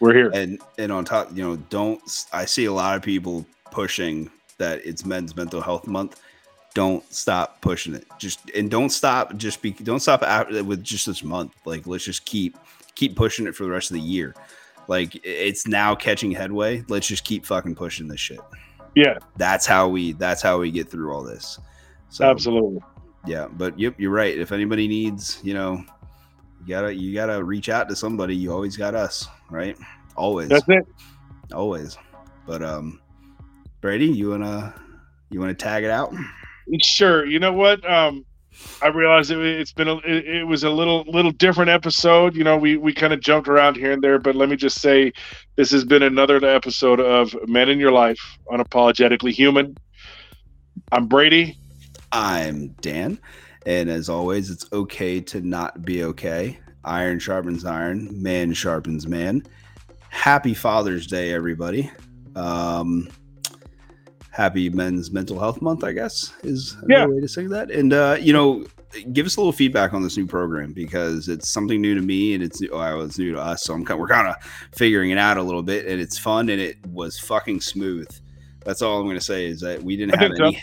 We're here. And on top, you know, I see a lot of people pushing that it's Men's Mental Health Month. Don't stop pushing it. Don't stop with just this month. Like, let's just keep pushing it for the rest of the year. Like, it's now catching headway. Let's just keep fucking pushing this shit. Yeah. That's how we get through all this. So, absolutely. Yeah. But yep, you're right. If anybody needs, you know, you gotta reach out to somebody. You always got us, right? Always. That's it. Always. But Brady, you wanna tag it out? Sure. You know what? I realized it was a little different episode. You know, we kind of jumped around here and there, but let me just say, this has been another episode of Men in Your Life, Unapologetically Human. I'm Brady. I'm Dan. And as always, it's okay to not be okay. Iron sharpens iron. Man sharpens man. Happy Father's Day, everybody. Happy Men's Mental Health Month, I guess, is another way to say that. And, you know, give us a little feedback on this new program, because it's something new to me, and it's new to us. So we're kind of figuring it out a little bit, and it's fun, and it was fucking smooth. That's all I'm going to say, is that we didn't have any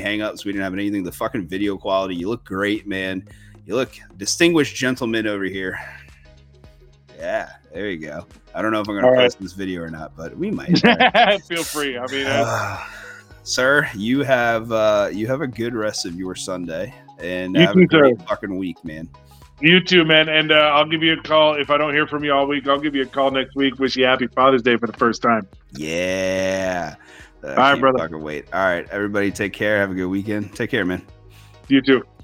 hangups. We didn't have anything. The fucking video quality. You look great, man. You look distinguished, gentleman over here. Yeah, there you go. I don't know if I'm going to post this video or not, but we might. Right? Feel free. I mean, sir, you have a good rest of your Sunday, and have a great fucking week, man. You too, man. And I'll give you a call. If I don't hear from you all week, I'll give you a call next week. Wish you happy Father's Day for the first time. Yeah. All right, brother. Wait. All right, everybody, take care. Have a good weekend. Take care, man. You too.